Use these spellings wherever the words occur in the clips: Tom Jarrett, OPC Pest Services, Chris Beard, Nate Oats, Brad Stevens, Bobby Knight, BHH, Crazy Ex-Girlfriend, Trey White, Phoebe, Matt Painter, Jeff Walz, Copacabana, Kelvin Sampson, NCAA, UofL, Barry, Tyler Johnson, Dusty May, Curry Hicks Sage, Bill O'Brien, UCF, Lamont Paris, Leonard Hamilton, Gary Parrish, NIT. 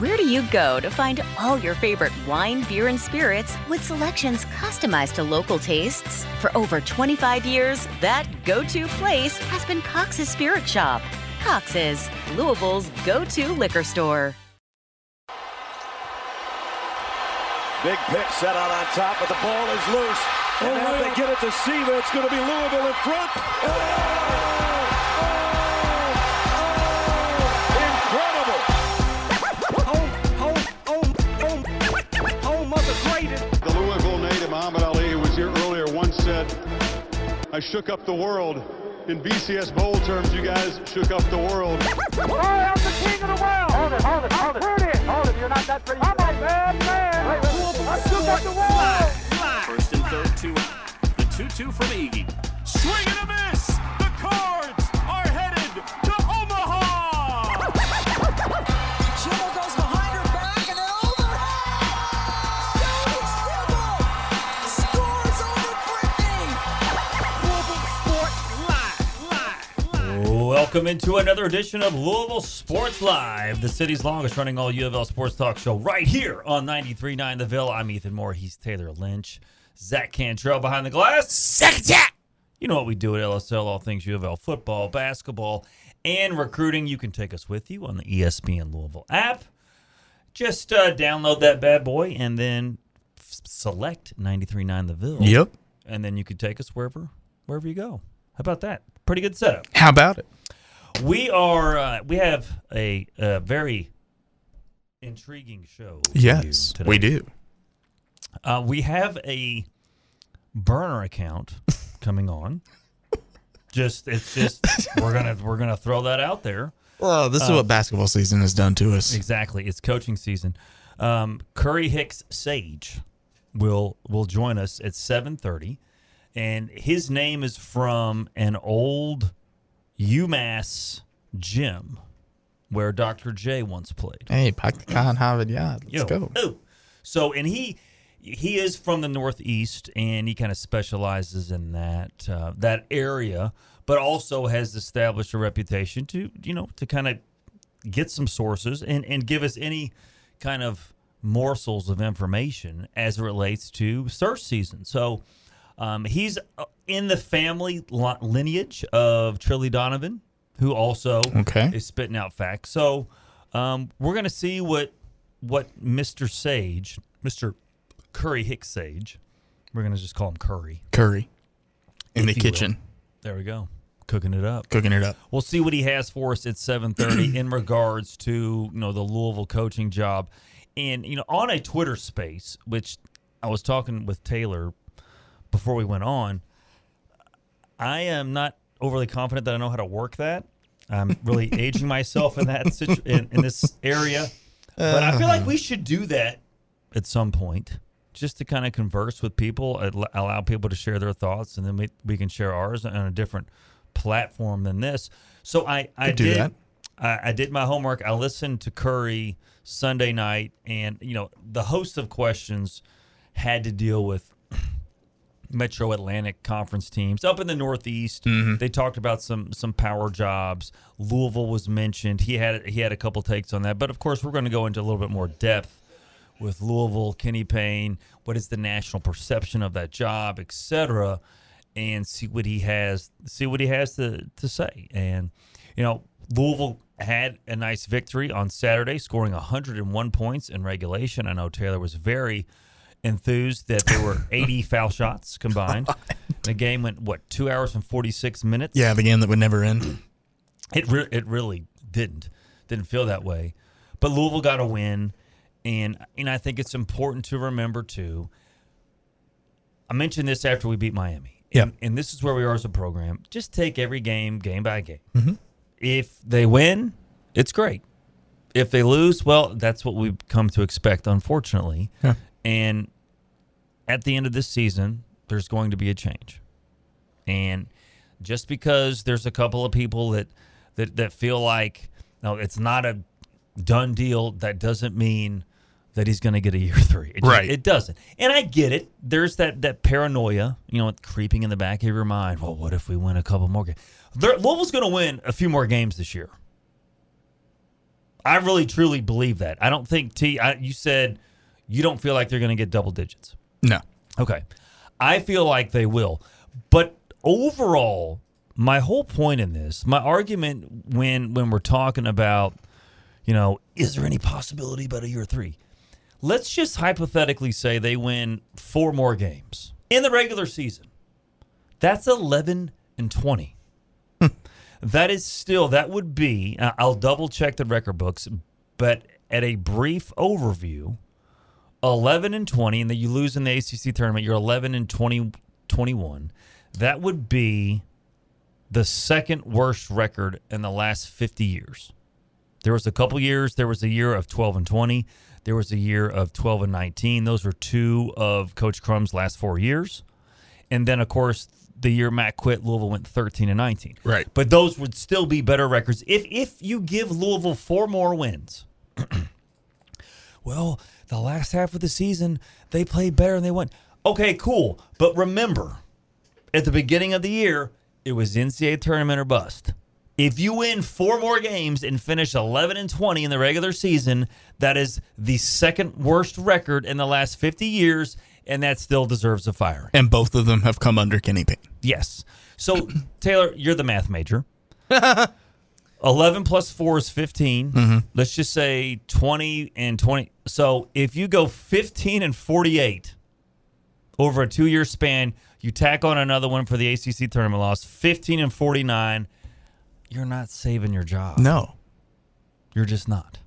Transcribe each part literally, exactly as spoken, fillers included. Where do you go to find all your favorite wine, beer, and spirits with selections customized to local tastes? For over twenty-five years, that go-to place has been Cox's Spirit Shop. Cox's, Louisville's go-to liquor store. Big pick set out on top, but the ball is loose. And now they get it to Siva. It's going to be Louisville in front. Oh! I shook up the world. In B C S Bowl terms, you guys shook up the world. Oh, I'm the king of the world. Hold it, hold it, hold it. Hold it, hold it. You're not that pretty. I'm a bad man. I shook up the world. First and third, two. The two-two from Iggy. Swing and a miss. The Cards are headed to Omaha. Jimbo goes behind her back and then overhead. Scores over Brittany. Louisville Sports Live. Live. Welcome into another edition of Louisville Sports Live, the city's longest running all UofL sports talk show right here on ninety-three point nine The Ville. I'm Ethan Moore. He's Taylor Lynch. Zach Cantrell behind the glass. Second Jack! You know what we do at L S L, all things UofL football, basketball, and recruiting. You can take us with you on the E S P N Louisville app. Just uh, download that bad boy and then f- select ninety-three point nine The Ville. Yep. And then you can take us wherever wherever you go. How about that? Pretty good setup. How about it? We are. Uh, we have a, a very intriguing show. Yes, we do. Uh, we have a burner account coming on. Just it's just we're gonna we're gonna throw that out there. Well, this is uh, what basketball season has done to us. Exactly, it's coaching season. Um, Curry Hicks Sage will will join us at seven thirty, and his name is from an old UMass gym where Doctor J once played. Hey, Pakistan Harvard Yard. Let's Yo. go. Ooh. So and he. He is from the Northeast, and he kind of specializes in that uh, that area, but also has established a reputation to, you know, to kind of get some sources and, and give us any kind of morsels of information as it relates to search season. So um, he's in the family lineage of Trilly Donovan, who also okay. is spitting out facts. So um, we're going to see what what Mister Sage, Mister Curry Hicks Sage. We're going to just call him Curry. Curry. In the kitchen. There we go. Cooking it up. Cooking it up. We'll see what he has for us at seven thirty in regards to, you know, the Louisville coaching job. And, you know, on a Twitter space, which I was talking with Taylor before we went on, I am not overly confident that I know how to work that. I'm really aging myself in that situ- in, in this area. But I feel like we should do that at some point. Just to kind of converse with people, allow people to share their thoughts, and then we, we can share ours on a different platform than this. So I, I did that. I, I did my homework. I listened to Curry Sunday night, and you know the host of questions had to deal with Metro Atlantic Conference teams up in the Northeast. Mm-hmm. They talked about some some power jobs. Louisville was mentioned. He had he had a couple takes on that, but of course we're going to go into a little bit more depth with Louisville, Kenny Payne, what is the national perception of that job, et cetera, and see what he has see what he has to, to say. And, you know, Louisville had a nice victory on Saturday, scoring one hundred one points in regulation. I know Taylor was very enthused that there were eighty foul shots combined. The game went, what, two hours and forty-six minutes? Yeah, the game that would never end. It, re- it really didn't. Didn't feel that way. But Louisville got a win. And and I think it's important to remember, too, I mentioned this after we beat Miami. Yeah. And, and this is where we are as a program. Just take every game, game by game. Mm-hmm. If they win, it's great. if they lose, well, that's what we've come to expect, unfortunately. Yeah. And at the end of this season, there's going to be a change. And just because there's a couple of people that that, that feel like, no, it's not a done deal, that doesn't mean that he's going to get a year three. It, right. It doesn't. And I get it. There's that, that paranoia, you know, creeping in the back of your mind. Well, what if we win a couple more games? There, Louisville's going to win a few more games this year. I really, truly believe that. I don't think, T, I, you said you don't feel like they're going to get double digits. No. Okay. I feel like they will. But overall, my whole point in this, my argument when when we're talking about, you know, is there any possibility about a year three? Let's just hypothetically say they win four more games in the regular season. That's eleven and twenty. That is still, that would be, I'll double check the record books, but at a brief overview, eleven and twenty, and then you lose in the A C C tournament, you're eleven and twenty, twenty-one. That would be the second worst record in the last fifty years. There was a couple years, there was a year of twelve and twenty. There was a year of twelve and nineteen. Those were two of Coach Crumb's last four years. And then, of course, the year Matt quit, Louisville went thirteen and nineteen. Right. But those would still be better records. If if you give Louisville four more wins, well, the last half of the season, they played better and they won. Okay, cool. But remember, at the beginning of the year, it was N C double A tournament or bust. If you win four more games and finish eleven and twenty in the regular season, that is the second worst record in the last fifty years, and that still deserves a firing. And both of them have come under Kenny Payne. Yes. So, Taylor, you're the math major. eleven plus four is fifteen. Mm-hmm. Let's just say twenty and twenty. So, if you go fifteen and forty-eight over a two-year span, you tack on another one for the A C C tournament loss, fifteen and forty-nine. You're not saving your job. No. You're just not.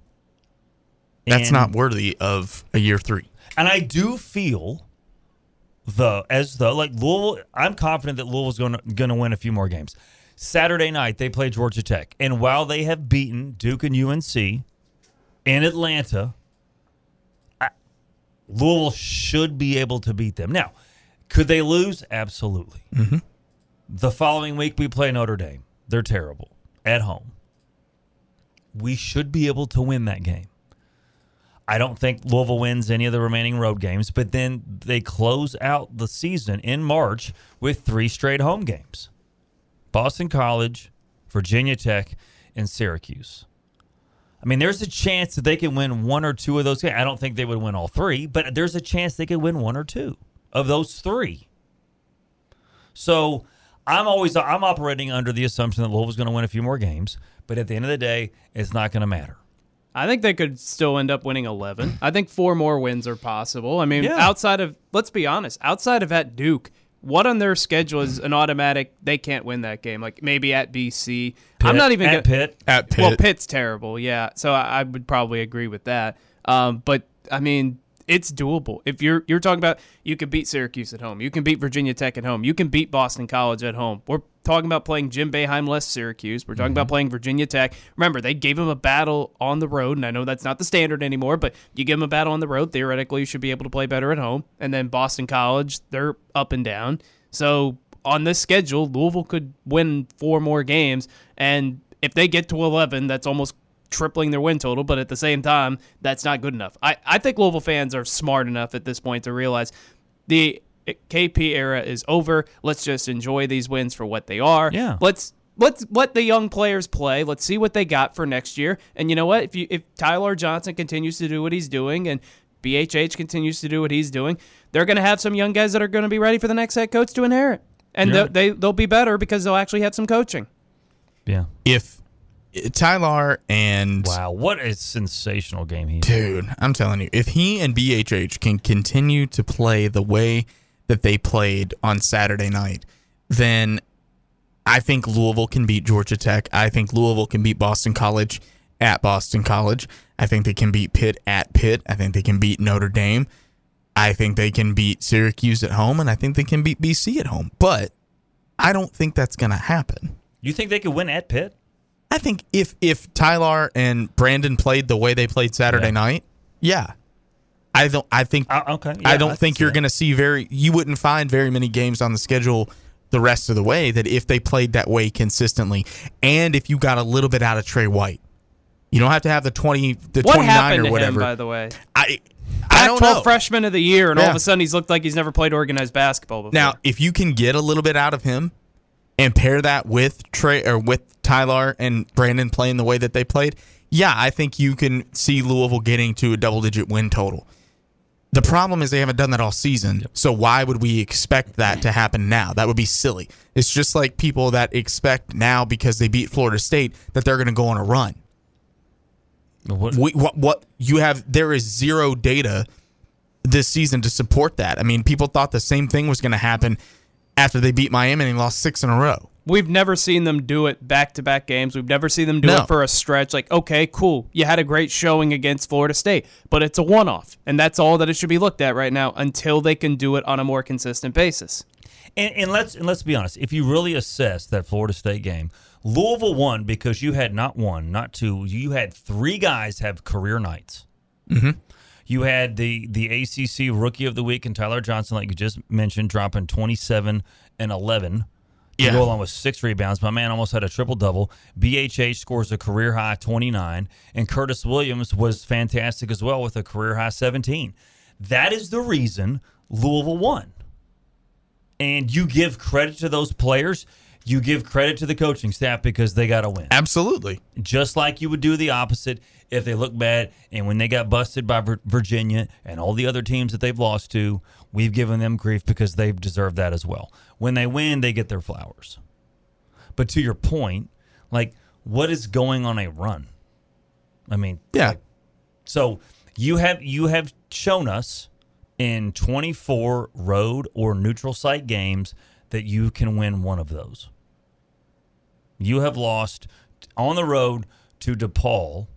That's and, not worthy of a year three. And I do feel, though, as though, like, Louisville, I'm confident that Louisville's going to win a few more games. Saturday night, they play Georgia Tech. And while they have beaten Duke and U N C in Atlanta, I, Louisville should be able to beat them. Now, could they lose? Absolutely. Mm-hmm. The following week, we play Notre Dame. They're terrible. At home. We should be able to win that game. I don't think Louisville wins any of the remaining road games, but then they close out the season in March with three straight home games. Boston College, Virginia Tech, and Syracuse. I mean, there's a chance that they can win one or two of those games. I don't think they would win all three, but there's a chance they could win one or two of those three. So I'm always I'm operating under the assumption that Louisville's going to win a few more games, but at the end of the day, it's not going to matter. I think they could still end up winning eleven. I think four more wins are possible. I mean, yeah. outside of let's be honest, outside of at Duke, what on their schedule is an automatic? They can't win that game. Like maybe at B C, Pitt. I'm not even at gonna, Pitt. At Pitt, well, Pitt's terrible. Yeah, so I, I would probably agree with that. Um, but I mean. It's doable. If you're you're talking about you can beat Syracuse at home, you can beat Virginia Tech at home, you can beat Boston College at home. We're talking about playing Jim Boeheim less Syracuse. We're talking mm-hmm. about playing Virginia Tech. Remember, they gave him a battle on the road, and I know that's not the standard anymore, but you give him a battle on the road, theoretically you should be able to play better at home. And then Boston College, they're up and down. So on this schedule, Louisville could win four more games, and if they get to eleven, that's almost tripling their win total, but at the same time, that's not good enough. I, I think Louisville fans are smart enough at this point to realize the K P era is over. Let's just enjoy these wins for what they are. Yeah. Let's let's let the young players play. Let's see what they got for next year. And you know what? If you if Tyler Johnson continues to do what he's doing and B H H continues to do what he's doing, they're going to have some young guys that are going to be ready for the next head coach to inherit. And yeah. they, they they'll be better because they'll actually have some coaching. Yeah. If Tyler and... Wow, what a sensational game he is. Dude, I'm telling you, if he and B H H can continue to play the way that they played on Saturday night, then I think Louisville can beat Georgia Tech. I think Louisville can beat Boston College at Boston College. I think they can beat Pitt at Pitt. I think they can beat Notre Dame. I think they can beat Syracuse at home, and I think they can beat B C at home. But I don't think that's going to happen. You think they could win at Pitt? I think if if Tyler and Brandon played the way they played Saturday yeah. night, yeah. I don't I think uh, okay. yeah, I don't I think you're going to see very you wouldn't find very many games on the schedule the rest of the way that if they played that way consistently, and if you got a little bit out of Trey White. You don't have to have the twenty the what twenty-nine happened to or whatever. Him, by the way? I I don't know. Freshman of the year, and yeah. all of a sudden he's looked like he's never played organized basketball before. Now, if you can get a little bit out of him and pair that with Trey or with Tyler and Brandon playing the way that they played, yeah, I think you can see Louisville getting to a double-digit win total. The problem is they haven't done that all season, yep. so why would we expect that to happen now? That would be silly. It's just like people that expect now because they beat Florida State that they're going to go on a run. What? We, what, what you have, there is zero data this season to support that. I mean, people thought the same thing was going to happen after they beat Miami and they lost six in a row. We've never seen them do it back-to-back games. We've never seen them do no. it for a stretch. Like, okay, cool. You had a great showing against Florida State, but it's a one-off, and that's all that it should be looked at right now until they can do it on a more consistent basis. And, and let's and let's be honest. If you really assess that Florida State game, Louisville won because you had not one, not two. You had three guys have career nights. Mm-hmm. You had the the A C C Rookie of the Week and Tyler Johnson, like you just mentioned, dropping twenty-seven and eleven. Yeah. To go along with six rebounds. My man almost had a triple-double. B H H scores a career-high twenty-nine. And Curtis Williams was fantastic as well with a career-high seventeen. That is the reason Louisville won. And you give credit to those players. You give credit to the coaching staff because they got to win. Absolutely. Just like you would do the opposite if they look bad. And when they got busted by Virginia and all the other teams that they've lost to, we've given them grief because they've deserved that as well. When they win, they get their flowers. But to your point, like, what is going on a run? I mean, yeah. Like, so you have you have shown us in twenty-four road or neutral site games that you can win one of those. You have lost on the road to DePaul,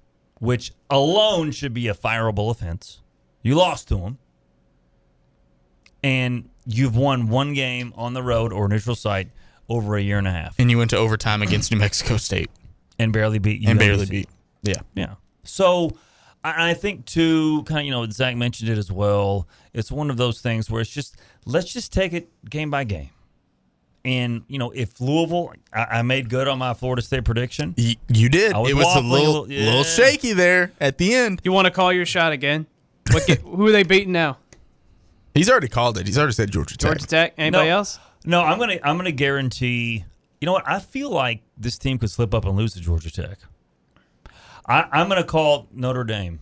which alone should be a fireable offense. You lost to them. And you've won one game on the road or neutral site over a year and a half. And you went to overtime against New Mexico State. And barely beat you. And barely beat. Yeah. Yeah. So I think, too, kind of, you know, Zach mentioned it as well. It's one of those things where it's just, let's just take it game by game. And, you know, if Louisville, I, I made good on my Florida State prediction. You, you did. Was it was waffling, a little, little, yeah. little shaky there at the end. You want to call your shot again? What get, who are they beating now? He's already called it. He's already said Georgia Tech. Georgia Tech. Anybody no, else? No, I'm gonna I'm gonna guarantee. You know what? I feel like this team could slip up and lose to Georgia Tech. I, I'm gonna call Notre Dame.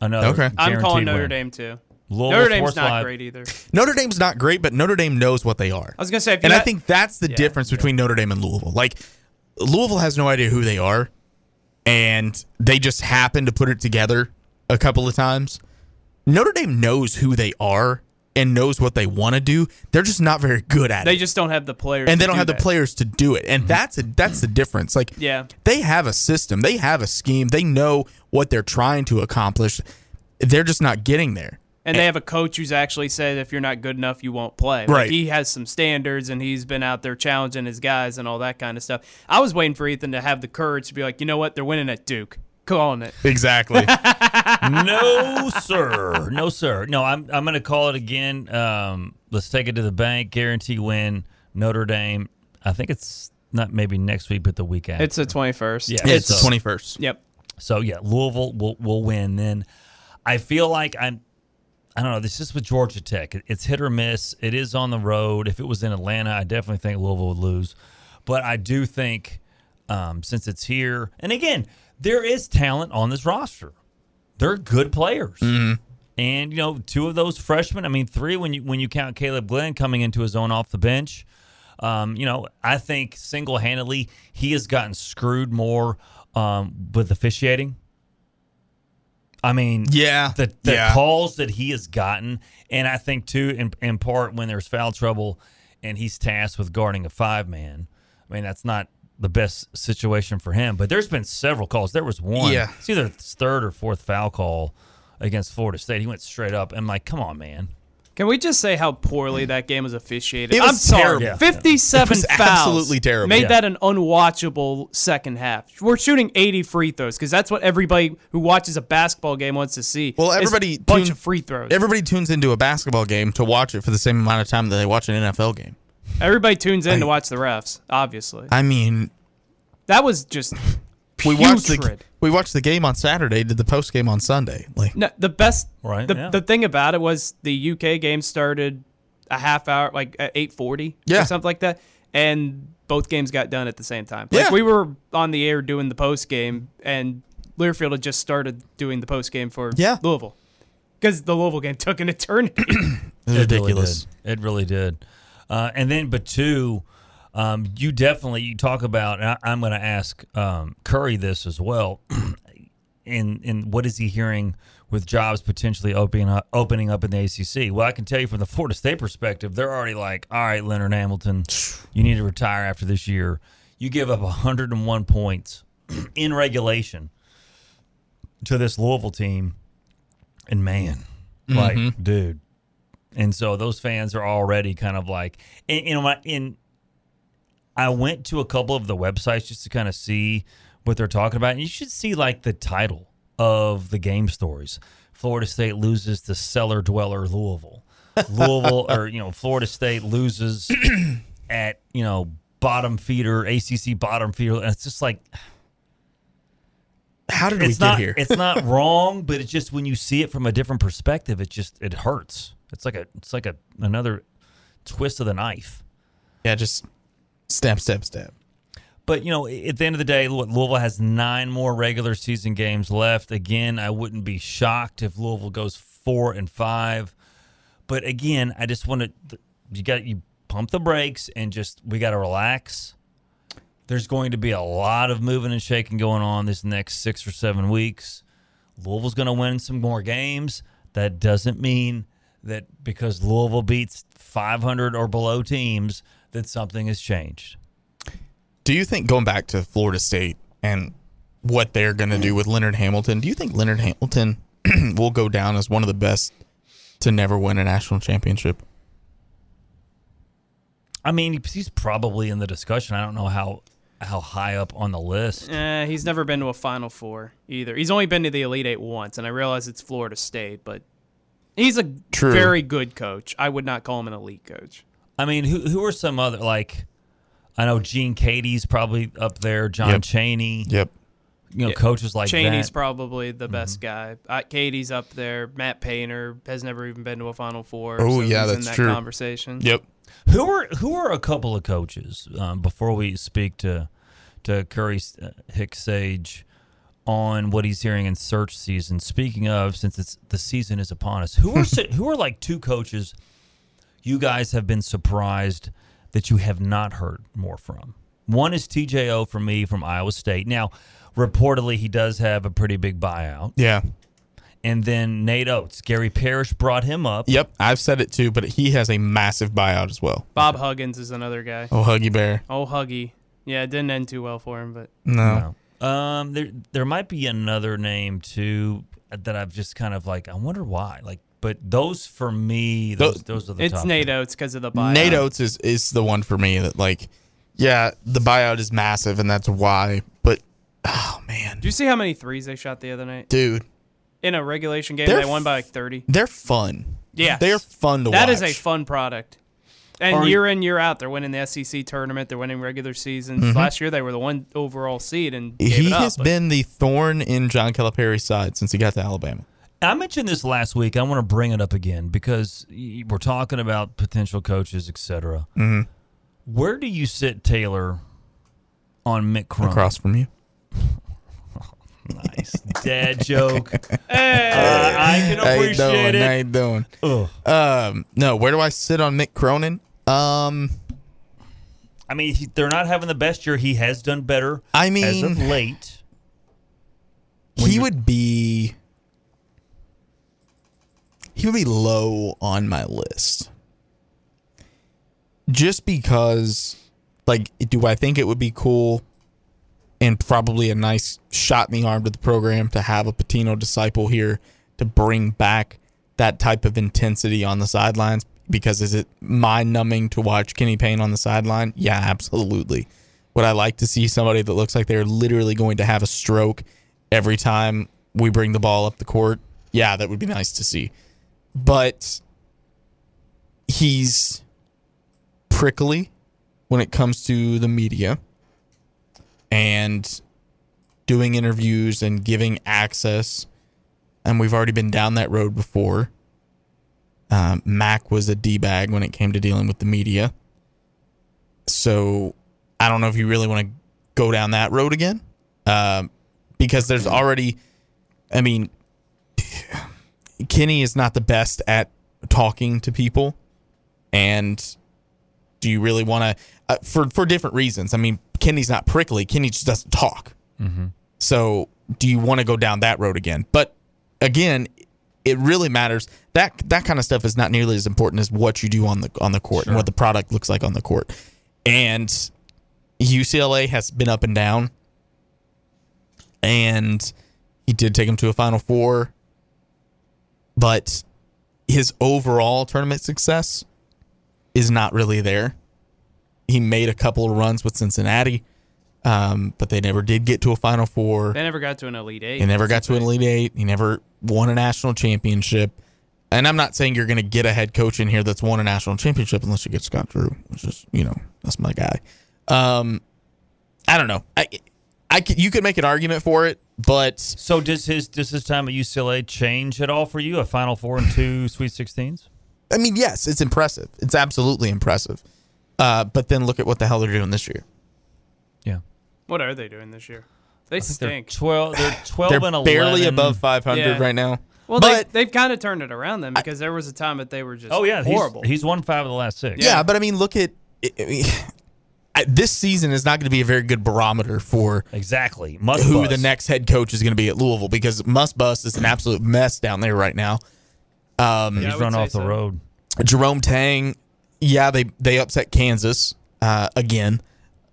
Another. Okay. I'm calling Notre win. Dame too. Louisville Notre Dame's not live. Great either. Notre Dame's not great, but Notre Dame knows what they are. I was going to say, if and not, I think that's the yeah, difference between yeah. Notre Dame and Louisville. Like, Louisville has no idea who they are, and they just happen to put it together a couple of times. Notre Dame knows who they are and knows what they want to do. They're just not very good at they it. They just don't have the players, and they don't do have that. the players to do it. And mm-hmm. that's a, that's the difference. Like, yeah. they have a system, they have a scheme, they know what they're trying to accomplish. They're just not getting there. And they have a coach who's actually said if you're not good enough, you won't play. Like right. He has some standards, and he's been out there challenging his guys and all that kind of stuff. I was waiting for Ethan to have the courage to be like, you know what? They're winning at Duke. Calling it. Exactly. No, sir. No, sir. No, I'm I'm going to call it again. Um, let's take it to the bank. Guarantee win. Notre Dame. I think it's not maybe next week, but the week after. It's the twenty-first. Yeah, It's so, the twenty-first. Yep. So, yeah, Louisville will, will win. Then I feel like I'm – I don't know. This is with Georgia Tech. It's hit or miss. It is on the road. If it was in Atlanta, I definitely think Louisville would lose. But I do think um, since it's here, and again, there is talent on this roster. They're good players. Mm-hmm. And, you know, two of those freshmen, I mean, three when you when you count Caleb Glenn coming into his own off the bench. Um, you know, I think single-handedly he has gotten screwed more um, with officiating. I mean, yeah, the, the yeah. calls that he has gotten, and I think, too, in, in part when there's foul trouble and he's tasked with guarding a five-man, I mean, that's not the best situation for him. But there's been several calls. There was one. Yeah. It's either his third or fourth foul call against Florida State. He went straight up. I'm like, come on, man. Can we just say how poorly that game was officiated? It was I'm sorry. Terrible. fifty-seven it was fouls. Absolutely terrible. Made yeah. that an unwatchable second half. We're shooting eighty free throws because that's what everybody who watches a basketball game wants to see. Well, everybody a bunch tune, of free throws. Everybody tunes into a basketball game to watch it for the same amount of time that they watch an N F L game. Everybody tunes in I, to watch the refs, obviously. I mean, that was just putrid. We watched the, we watched the game on Saturday, did the post game on Sunday. Like no, the best, right? The, yeah. the thing about it was the U K game started a half hour, like at eight forty, yeah. or something like that, and both games got done at the same time. Like yeah. we were on the air doing the post game, and Learfield had just started doing the post game for yeah. Louisville because the Louisville game took an eternity. It was ridiculous. Really it really did. Uh, and then, but two, um, you definitely you talk about. And I, I'm going to ask um, Curry this as well. in in what is he hearing with jobs potentially opening up, opening up in the A C C? Well, I can tell you from the Florida State perspective, they're already like, all right, Leonard Hamilton, you need to retire after this year. You give up one hundred one points in regulation to this Louisville team, and man, mm-hmm. like, dude. And so those fans are already kind of like, and, and, and I went to a couple of the websites just to kind of see what they're talking about. And you should see like the title of the game stories. Florida State loses to Cellar Dweller Louisville. Louisville or, you know, Florida State loses at, you know, bottom feeder, A C C bottom feeder. And it's just like, how did we get not, here? It's not wrong, but it's just when you see it from a different perspective, it just, it hurts. It's like a, it's like a another twist of the knife. Yeah, just stab, stab, stab. But you know, at the end of the day, Louisville has nine more regular season games left. Again, I wouldn't be shocked if Louisville goes four and five. But again, I just want to you got you pump the brakes and just we got to relax. There's going to be a lot of moving and shaking going on this next six or seven weeks. Louisville's going to win some more games. That doesn't mean that because Louisville beats five hundred or below teams, that something has changed. Do you think, going back to Florida State and what they're going to do with Leonard Hamilton, do you think Leonard Hamilton will go down as one of the best to never win a national championship? I mean, he's probably in the discussion. I don't know how how high up on the list. Uh, he's never been to a Final Four either. He's only been to the Elite Eight once, and I realize it's Florida State, but he's a True. very good coach. I would not call him an elite coach. I mean, who who are some other, like, I know Gene Katie's probably up there, John yep. Chaney. Yep. You know, yep. coaches like Chaney's that. Chaney's probably the mm-hmm. best guy. Uh, Katie's up there. Matt Painter has never even been to a Final Four. Oh, so yeah, that's in that true. Conversation. Yep. Who are who are a couple of coaches, um, before we speak to, to Curry uh, Hicks Sage, on what he's hearing in search season? Speaking of, since it's, the season is upon us, who are who are like two coaches you guys have been surprised that you have not heard more from? One is T J O for me from Iowa State. Now, reportedly, he does have a pretty big buyout. Yeah. And then Nate Oats. Gary Parrish brought him up. Yep, I've said it too, but he has a massive buyout as well. Bob Huggins is another guy. Oh, Huggy Bear. Oh, Huggy. Yeah, it didn't end too well for him, but no. no. Um, there there might be another name too that I've just kind of like, I wonder why. Like, but those for me, those those, those are the. It's top Nate Oats because of the buyout. Nate Oats is is the one for me that like, yeah, the buyout is massive and that's why. But oh man, do you see how many threes they shot the other night, dude? In a regulation game, they won by like thirty. They're fun. Yeah, they're fun to watch. That is a fun product. And Are, year in, year out, they're winning the S E C tournament. They're winning regular seasons. Mm-hmm. Last year, they were the one overall seed. And gave he it up, has but. been the thorn in John Calipari's side since he got to Alabama. I mentioned this last week. I want to bring it up again because we're talking about potential coaches, et cetera. Mm-hmm. Where do you sit, Taylor, on Mick Cronin? Across from you. Nice dad joke. Hey, uh, I can appreciate it. How you doing? How you doing? Um, no, where do I sit on Mick Cronin? Um, I mean, he, they're not having the best year. He has done better. I mean, as of late, he would be he would be low on my list, just because. Like, do I think it would be cool? And probably a nice shot in the arm to the program to have a Pitino disciple here to bring back that type of intensity on the sidelines? Because is it mind-numbing to watch Kenny Payne on the sideline? Yeah, absolutely. Would I like to see somebody that looks like they're literally going to have a stroke every time we bring the ball up the court? Yeah, that would be nice to see. But he's prickly when it comes to the media and doing interviews and giving access. And we've already been down that road before. Uh, Mac was a D-bag when it came to dealing with the media. So I don't know if you really want to go down that road again. Uh, because there's already, I mean, Kenny is not the best at talking to people. And do you really want to, uh, for, for different reasons. I mean, Kenny's not prickly. Kenny just doesn't talk. Mm-hmm. So do you want to go down that road again? But again, it really matters. That that kind of stuff is not nearly as important as what you do on the on the court. Sure. And what the product looks like on the court. And U C L A has been up and down. And he did take them to a Final Four. But his overall tournament success is not really there. He made a couple of runs with Cincinnati, um, but they never did get to a Final Four. They never got to an Elite Eight. They never got to an Elite Eight. He never won a national championship. And I'm not saying you're going to get a head coach in here that's won a national championship unless you get Scott Drew, which is, you know, that's my guy. Um, I don't know. I, I could, you could make an argument for it, but so does his does his time at U C L A change at all for you? A Final Four and two Sweet sixteens? I mean, yes, it's impressive. It's absolutely impressive. Uh, but then look at what the hell they're doing this year. Yeah. What are they doing this year? They stink. They're twelve. They're twelve they're and eleven. They're barely above five hundred yeah. right now. Well, but, they, they've kind of turned it around then because I, there was a time that they were just oh yeah horrible. He's, he's won five of the last six. Yeah, yeah. But I mean, look at. I mean, this season is not going to be a very good barometer for exactly Must who bus. the next head coach is going to be at Louisville because Must Bus is an absolute mess down there right now. Um, yeah, he's run off the so. road. Jerome Tang, yeah, they, they upset Kansas uh, again,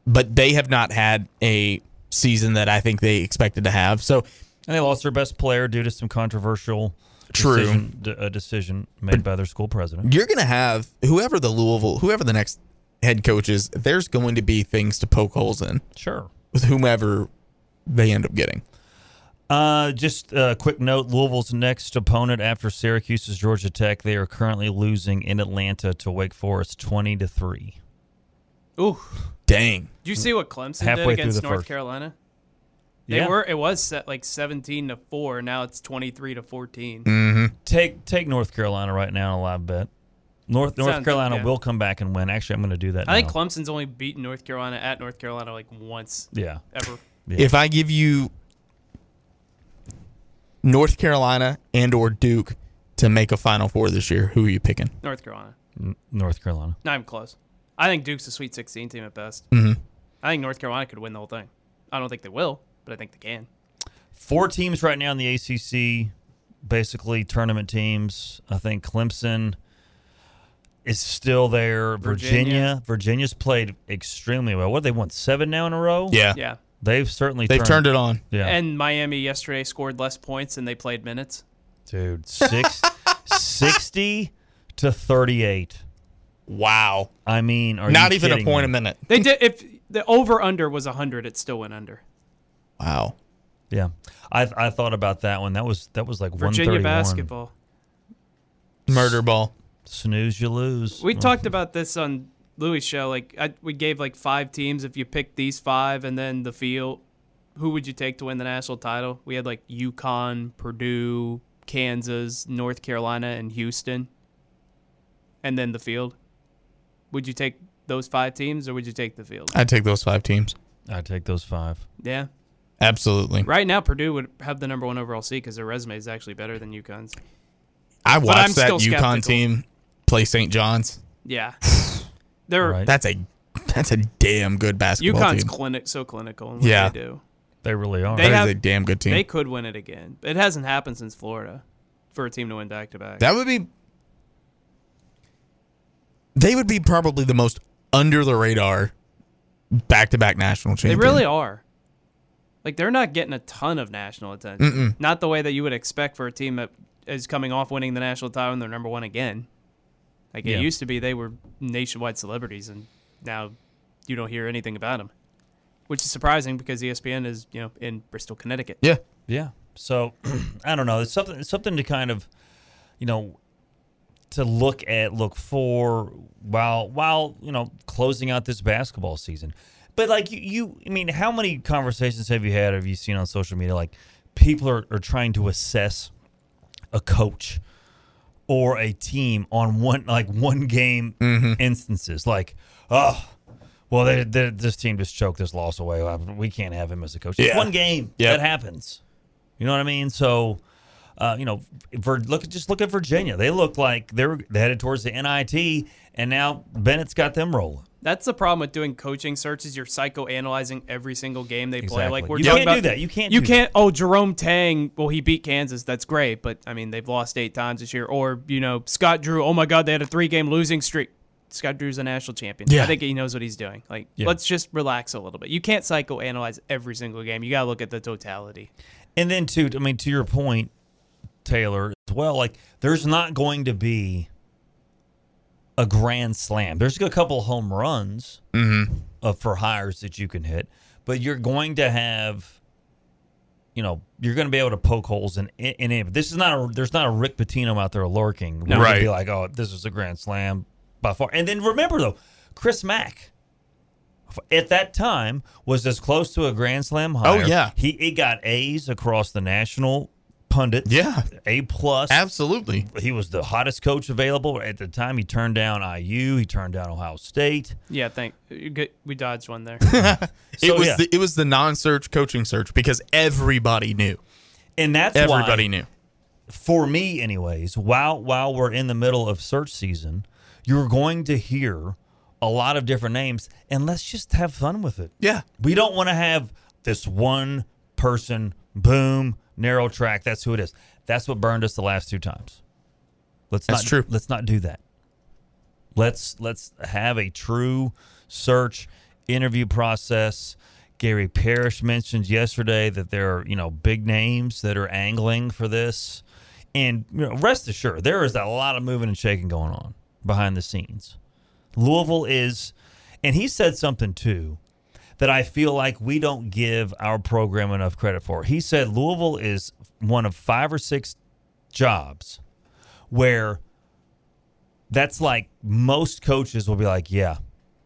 but they have not had a season that I think they expected to have. So, and they lost their best player due to some controversial true decision, d- a decision made but by their school president. You're going to have whoever the Louisville, whoever the next head coaches, there's going to be things to poke holes in. Sure. With whomever they end up getting. Uh, just a quick note, Louisville's next opponent after Syracuse is Georgia Tech. They are currently losing in Atlanta to Wake Forest twenty to three. Ooh. Dang. Did you see what Clemson Halfway did against North first. Carolina? They yeah. were it was set like seventeen to four, now it's twenty-three to fourteen. Mm-hmm. Take take North Carolina right now in a live bet. North North Sounds, Carolina yeah. will come back and win. Actually, I'm going to do that I now. think Clemson's only beaten North Carolina at North Carolina like once. Yeah. Ever. Yeah. If I give you North Carolina and or Duke to make a Final Four this year, who are you picking? North Carolina. N- North Carolina. Not even close. I think Duke's a Sweet sixteen team at best. Mm-hmm. I think North Carolina could win the whole thing. I don't think they will, but I think they can. Four teams right now in the A C C, basically tournament teams. I think Clemson is still there. Virginia. Virginia. Virginia's played extremely well. What, they won seven now in a row? Yeah. Yeah. They've certainly They've turned, turned it on. Yeah. And Miami yesterday scored less points and they played minutes. Dude, six, sixty to thirty-eight. Wow. I mean, are Not you even a point me? a minute. They did if the over under was one hundred, it still went under. Wow. Yeah. I I thought about that one. That was that was like Virginia one thirty-one. Virginia basketball. Murder ball. Snooze, you lose. We talked about this on Louis' show. Like I, we gave like five teams. If you picked these five and then the field, who would you take to win the national title? We had like UConn, Purdue, Kansas, North Carolina, and Houston. And then the field. Would you take those five teams or would you take the field? I'd take those five teams. I'd take those five. Yeah. Absolutely. Right now, Purdue would have the number one overall seed because their resume is actually better than UConn's. I watched that UConn skeptical. team. Play Saint John's. Yeah, they're right. that's a that's a damn good basketball UConn's team. UConn's clinic so clinical. And yeah, they do. They really are. They that have, is a damn good team. They could win it again. It hasn't happened since Florida for a team to win back to back. That would be. They would be probably the most under the radar back to back national champion. They really are. Like they're not getting a ton of national attention. Mm-mm. Not the way that you would expect for a team that is coming off winning the national title and they're number one again. Like it yeah. used to be they were nationwide celebrities, and now you don't hear anything about them, which is surprising because E S P N is, you know, in Bristol, Connecticut. Yeah, yeah. So I don't know. It's something, it's something to kind of, you know, to look at, look for while while you know closing out this basketball season. But like you, you I mean, how many conversations have you had? Have you seen on social media like people are, are trying to assess a coach or a team on one like one game mm-hmm. instances? Like, oh. Well, they, they, this team just choked this loss away. We can't have him as a coach. It's yeah. one game. Yep. That happens. You know what I mean? So, uh, you know, for, look just look at Virginia. They look like they're headed towards the N I T, and now Bennett's got them rolling. That's the problem with doing coaching searches. You're psychoanalyzing every single game they exactly. play. Like we're you talking can't about, do that. You can't you do can't, that. Oh, Jerome Tang, well, he beat Kansas. That's great. But, I mean, they've lost eight times this year. Or, you know, Scott Drew, oh, my God, they had a three-game losing streak. Scott Drew's a national champion. Yeah. I think he knows what he's doing. Like, yeah. let's just relax a little bit. You can't psychoanalyze every single game. You got to look at the totality. And then, too, I mean, to your point, Taylor, as well, like, there's not going to be a grand slam. There's a couple home runs mm-hmm. uh, for hires that you can hit, but you're going to have, you know, you're going to be able to poke holes in in it. This is not a, there's not a Rick Pitino out there lurking. No, right. Be like, oh, this is a grand slam. By far. And then remember, though, Chris Mack, at that time, was as close to a Grand Slam hire. Oh, yeah. He, he got A's across the national pundits. Yeah. A plus. Absolutely. He was the hottest coach available. At the time, he turned down I U. He turned down Ohio State. Yeah, thank we dodged one there. it, so, was yeah. the, it was the non-search coaching search because everybody knew. And that's everybody why. Everybody knew. For me, anyways, while while we're in the middle of search season, you're going to hear a lot of different names, and let's just have fun with it. Yeah. We don't want to have this one person, boom, narrow track. That's who it is. That's what burned us the last two times. Let's That's not, true. Let's not do that. Let's let's have a true search interview process. Gary Parrish mentioned yesterday that there are, you know, big names that are angling for this. And you know, rest assured, there is a lot of moving and shaking going on behind the scenes. Louisville is, and he said something too that I feel like we don't give our program enough credit for. He said Louisville is one of five or six jobs where that's like most coaches will be like, yeah,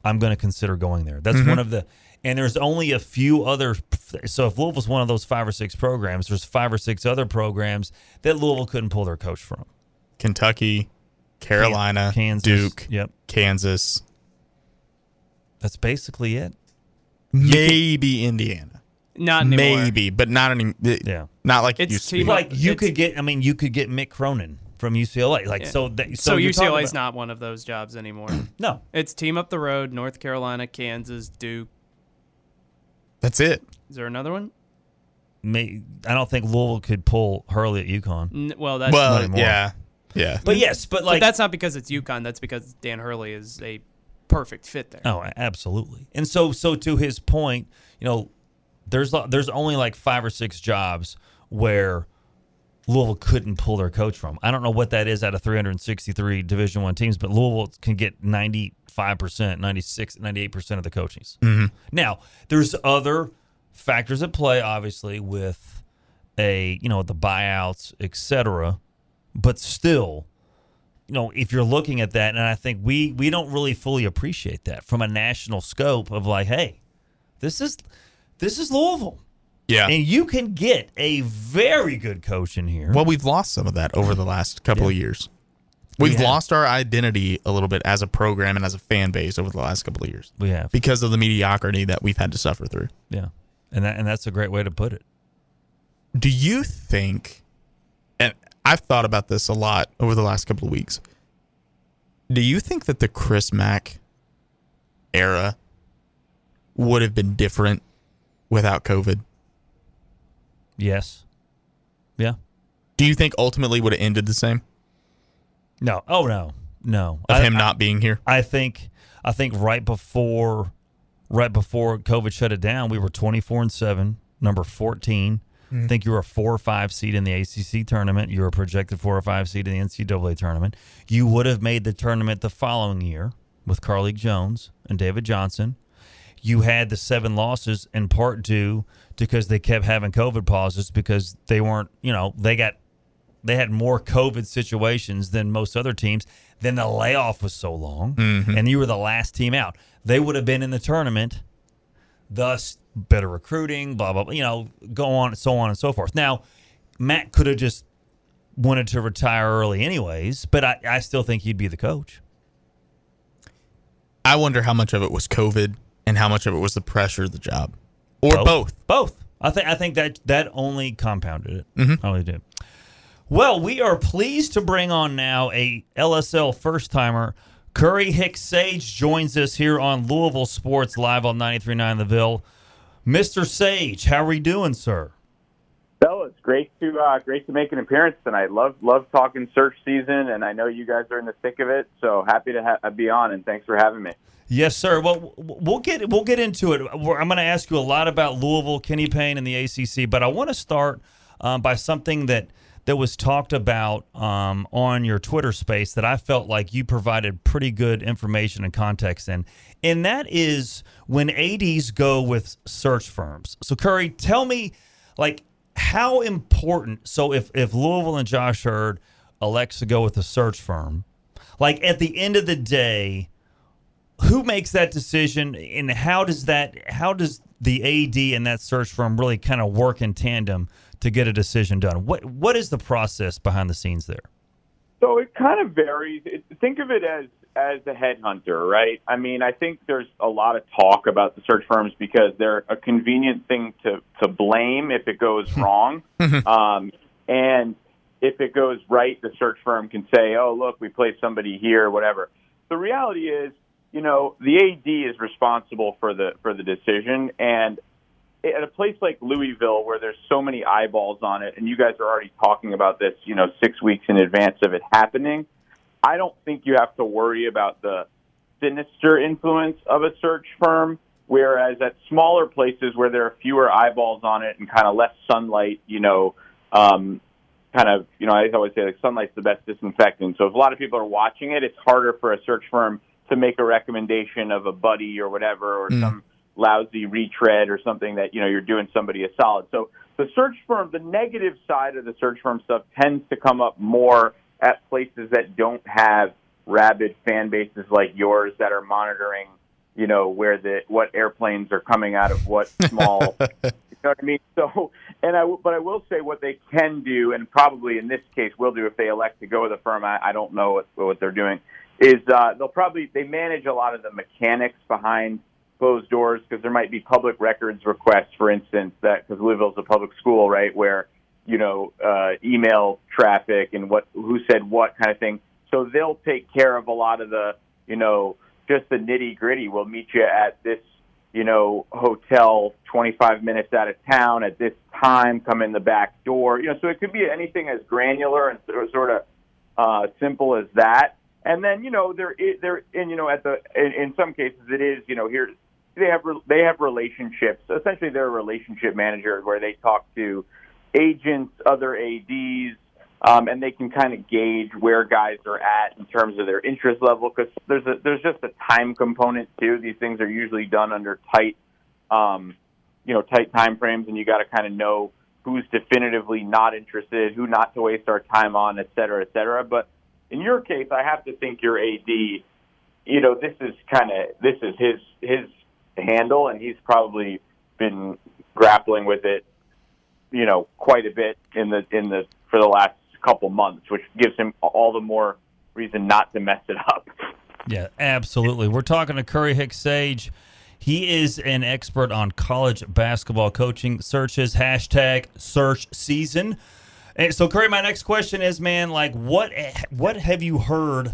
I'm going to consider going there. That's mm-hmm. one of the, and there's only a few other, so if Louisville's one of those five or six programs, there's five or six other programs that Louisville couldn't pull their coach from. Kentucky, Carolina, Kansas, Duke, yep. Kansas. That's basically it. Maybe Indiana. Not anymore. Maybe, but not any. Yeah, not like it used to be. Like you it's, could get. I mean, you could get Mick Cronin from U C L A. Like yeah. so, that, so. So U C L A is not one of those jobs anymore. No, it's team up the road: North Carolina, Kansas, Duke. That's it. Is there another one? May, I don't think Louisville could pull Hurley at UConn. N- well, that's well, not yeah. Yeah, but yes, but like but that's not because it's UConn. That's because Dan Hurley is a perfect fit there. Oh, absolutely. And so, so to his point, you know, there's there's only like five or six jobs where Louisville couldn't pull their coach from. I don't know what that is out of three hundred sixty-three Division I teams, but Louisville can get ninety-five percent, ninety-six, ninety-eight percent of the coaches. Mm-hmm. Now, there's other factors at play, obviously, with a you know the buyouts, et cetera. But still, you know, if you're looking at that, and I think we we don't really fully appreciate that from a national scope of like, hey, this is this is Louisville. Yeah. And you can get a very good coach in here. Well, we've lost some of that over the last couple yeah. of years. We've we lost our identity a little bit as a program and as a fan base over the last couple of years. We have. Because of the mediocrity that we've had to suffer through. Yeah. And that, and that's a great way to put it. Do you think and I've thought about this a lot over the last couple of weeks. Do you think that the Chris Mack era would have been different without COVID? Yes. Yeah. Do you think ultimately would have ended the same? No. Oh no. No. Of I, him not I, being here? I think I think right before right before COVID shut it down, we were twenty-four and seven, number fourteen. Mm-hmm. I think you were a four or five seed in the A C C tournament. You were a projected four or five seed in the N C double A tournament. You would have made the tournament the following year with Carly Jones and David Johnson. You had the seven losses in part due because they kept having COVID pauses because they weren't, you know, they got, they had more COVID situations than most other teams. Then the layoff was so long, mm-hmm. and you were the last team out. They would have been in the tournament, thus better recruiting, blah, blah, blah, you know, go on, so on and so forth. Now, Matt could have just wanted to retire early anyways, but I, I still think he'd be the coach. I wonder how much of it was COVID and how much of it was the pressure of the job. Or both. Both. both. I, th- I think that that only compounded it. Mm-hmm. Only did. Well, we are pleased to bring on now a L S L first-timer. Curry Hicks Sage joins us here on Louisville Sports Live on ninety-three point nine The Ville. Mister Sage, how are we doing, sir? Fellas, great to uh, great to make an appearance tonight. Love love talking search season, and I know you guys are in the thick of it. So happy to ha- be on, and thanks for having me. Yes, sir. Well, we'll get we'll get into it. We're, I'm going to ask you a lot about Louisville, Kenny Payne, and the A C C, but I want to start um, by something that. that was talked about um, on your Twitter space that I felt like you provided pretty good information and context in. And that is when A Ds go with search firms. So, Curry, tell me, like, how important – so if, if Louisville and Josh Heird elects to go with a search firm, like, at the end of the day, who makes that decision and how does that – how does the A D and that search firm really kind of work in tandem to get a decision done? What What is the process behind the scenes there? So it kind of varies. It, think of it as, as a headhunter, right? I mean, I think there's a lot of talk about the search firms because they're a convenient thing to, to blame if it goes wrong. um, and if it goes right, the search firm can say, oh, look, we placed somebody here, whatever. The reality is, you know, the A D is responsible for the for the decision, and at a place like Louisville, where there's so many eyeballs on it, and you guys are already talking about this, you know, six weeks in advance of it happening, I don't think you have to worry about the sinister influence of a search firm, whereas at smaller places where there are fewer eyeballs on it and kind of less sunlight, you know, um, kind of, you know, I always say, like, sunlight's the best disinfectant. So if a lot of people are watching it, it's harder for a search firm to make a recommendation of a buddy or whatever or mm. some lousy retread or something that, you know, you're doing somebody a solid. So the search firm, the negative side of the search firm stuff tends to come up more at places that don't have rabid fan bases like yours that are monitoring, you know, where the, what airplanes are coming out of what small, you know what I mean? So, and I, but I will say what they can do, and probably in this case will do if they elect to go with a firm, I, I don't know what, what they're doing, is uh, they'll probably, they manage a lot of the mechanics behind closed doors, because there might be public records requests, for instance, that because Louisville's a public school, right, where, you know, uh, email traffic and what who said what kind of thing. So they'll take care of a lot of the, you know, just the nitty-gritty. We'll meet you at this, you know, hotel twenty-five minutes out of town at this time, come in the back door. You know, so it could be anything as granular and sort of uh, simple as that. And then, you know, there, there, and, you know, at the, in, in some cases it is, you know, here's, They have they have relationships. Essentially, they're a relationship manager where they talk to agents, other A Ds, um, and they can kind of gauge where guys are at in terms of their interest level. Because there's a, there's just a time component too. These things are usually done under tight, um, you know, tight time frames, and you got to kind of know who's definitively not interested, who not to waste our time on, et cetera, et cetera. But in your case, I have to think your A D, you know, this is kind of this is his his. handle, and he's probably been grappling with it, you know, quite a bit in the in the for the last couple months, which gives him all the more reason not to mess it up. Yeah, absolutely. We're talking to Curry Hicks Sage. He is an expert on college basketball coaching searches. Hashtag search season. And so, Curry, my next question is, man, like, what what have you heard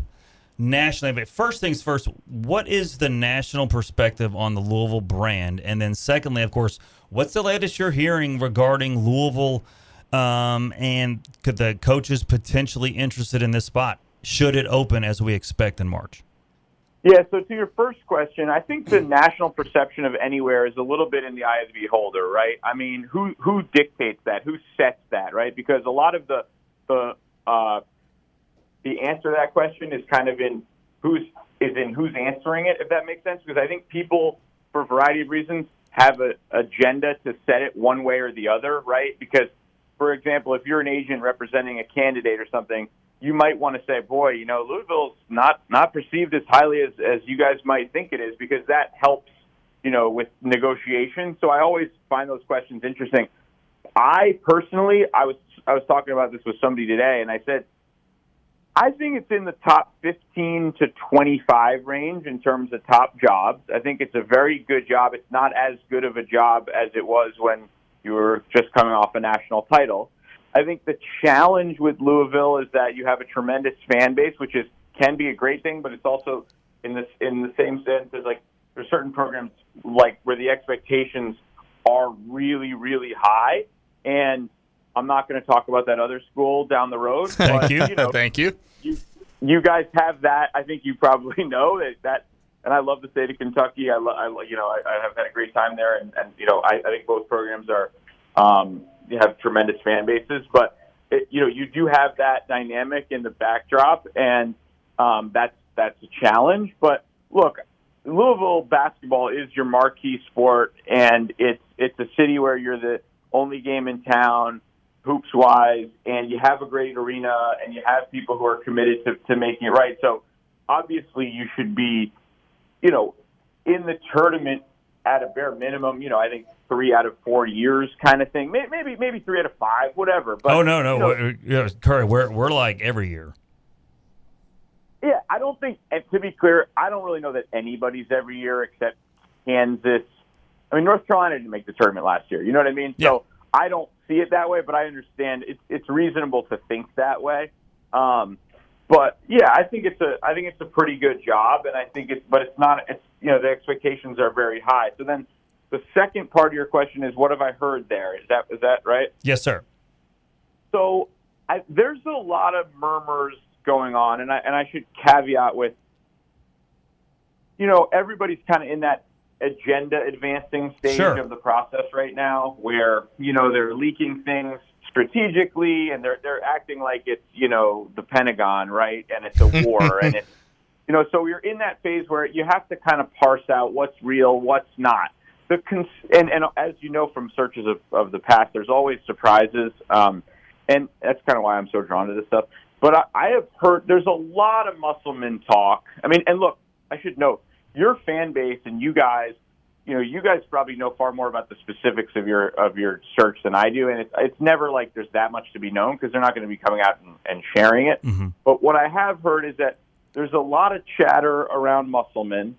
nationally? But first things first, what is the national perspective on the Louisville brand? And then secondly, of course, what's the latest you're hearing regarding Louisville um, and could the coaches potentially interested in this spot should it open as we expect in March? Yeah, so to your first question, I think the national perception of anywhere is a little bit in the eye of the beholder, right? I mean, who who dictates that? Who sets that, right? Because a lot of the the uh, the answer to that question is kind of in who's is in who's answering it, if that makes sense. Because I think people, for a variety of reasons, have an agenda to set it one way or the other, right? Because, for example, if you're an agent representing a candidate or something, you might want to say, boy, you know, Louisville's not, not perceived as highly as, as you guys might think it is, because that helps, you know, with negotiation. So I always find those questions interesting. I personally, I was I was talking about this with somebody today, and I said, I think it's in the top fifteen to twenty-five range in terms of top jobs. I think it's a very good job. It's not as good of a job as it was when you were just coming off a national title. I think the challenge with Louisville is that you have a tremendous fan base, which is can be a great thing, but it's also in this in the same sense as like there's certain programs like where the expectations are really, really high. And I'm not going to talk about that other school down the road. But, Thank you. you know, Thank you. you. You guys have that. I think you probably know that. that and I love the state of Kentucky. I, lo- I you know I, I have had a great time there, and, and you know I, I think both programs are. Um, have tremendous fan bases, but it, you know, you do have that dynamic in the backdrop, and um, that's that's a challenge. But look, Louisville basketball is your marquee sport, and it's it's a city where you're the only game in town, hoops wise, and you have a great arena, and you have people who are committed to, to making it right. So obviously, you should be, you know, in the tournament at a bare minimum. You know, I think three out of four years kind of thing. Maybe maybe three out of five, whatever. But, oh, no, no. You know, Curry, we're, we're like every year. Yeah, I don't think, and to be clear, I don't really know that anybody's every year except Kansas. I mean, North Carolina didn't make the tournament last year. You know what I mean? Yeah. So I don't see it that way, but I understand it's, it's reasonable to think that way. Um, but, yeah, I think it's a I think it's a pretty good job, and I think it's, but it's not, it's, you know, the expectations are very high. So then the second part of your question is, what have I heard there? Is that is that right? Yes, sir. So I, there's a lot of murmurs going on, and I and I should caveat with, you know, everybody's kind of in that agenda advancing stage sure. of the process right now, where you know they're leaking things strategically, and they're they're acting like it's you know the Pentagon, right? And it's a war, and it's you know so you're in that phase where you have to kind of parse out what's real, what's not. The cons- and, and as you know from searches of, of the past, there's always surprises, um, and that's kind of why I'm so drawn to this stuff. But I, I have heard there's a lot of Musselman talk. I mean, and look, I should note, your fan base and you guys, you know, you guys probably know far more about the specifics of your of your search than I do, and it's, it's never like there's that much to be known because they're not going to be coming out and, and sharing it. Mm-hmm. But what I have heard is that there's a lot of chatter around Musselman,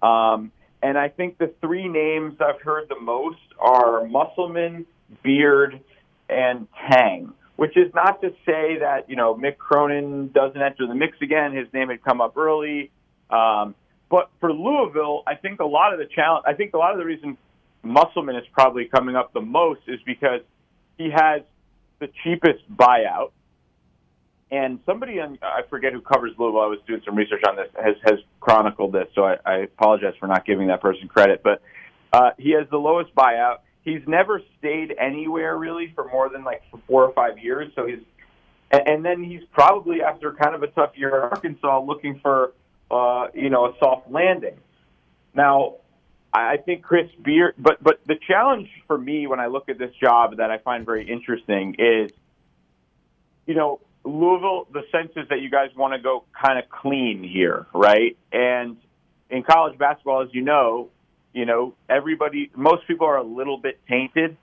um and I think the three names I've heard the most are Musselman, Beard, and Tang, which is not to say that, you know, Mick Cronin doesn't enter the mix again. His name had come up early. Um, but for Louisville, I think a lot of the challenge, I think a lot of the reason Musselman is probably coming up the most is because he has the cheapest buyout. And somebody, on, I forget who covers Louisville, I was doing some research on this, has, has chronicled this, so I, I apologize for not giving that person credit. But uh, he has the lowest buyout. He's never stayed anywhere, really, for more than, like, for four or five years. So he's, and, and then he's probably, after kind of a tough year at Arkansas, looking for, uh, you know, a soft landing. Now, I think Chris Beard, but, but the challenge for me when I look at this job that I find very interesting is, you know, Louisville, the sense is that you guys want to go kind of clean here, right? And in college basketball, as you know, you know, everybody, most people are a little bit tainted.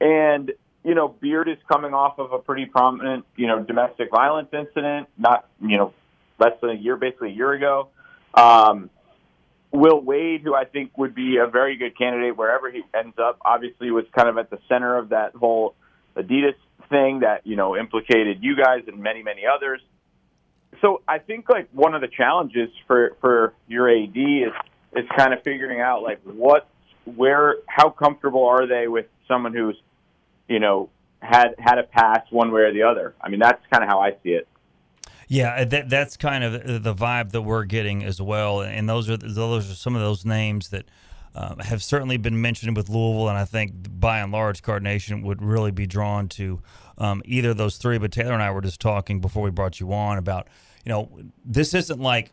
And, you know, Beard is coming off of a pretty prominent, you know, domestic violence incident, not, you know, less than a year, basically a year ago. Um, Will Wade, who I think would be a very good candidate wherever he ends up, obviously was kind of at the center of that whole Adidas thing that, you know, implicated you guys and many, many others. So I think, like, one of the challenges for, for your A D is, is kind of figuring out, like, what, where, how comfortable are they with someone who's, you know, had, had a pass one way or the other. I mean, that's kind of how I see it. Yeah, that that's kind of the vibe that we're getting as well. And those are those are some of those names that um, have certainly been mentioned with Louisville, and I think by and large, Card Nation would really be drawn to um, either of those three. But Taylor and I were just talking before we brought you on about, you know, this isn't like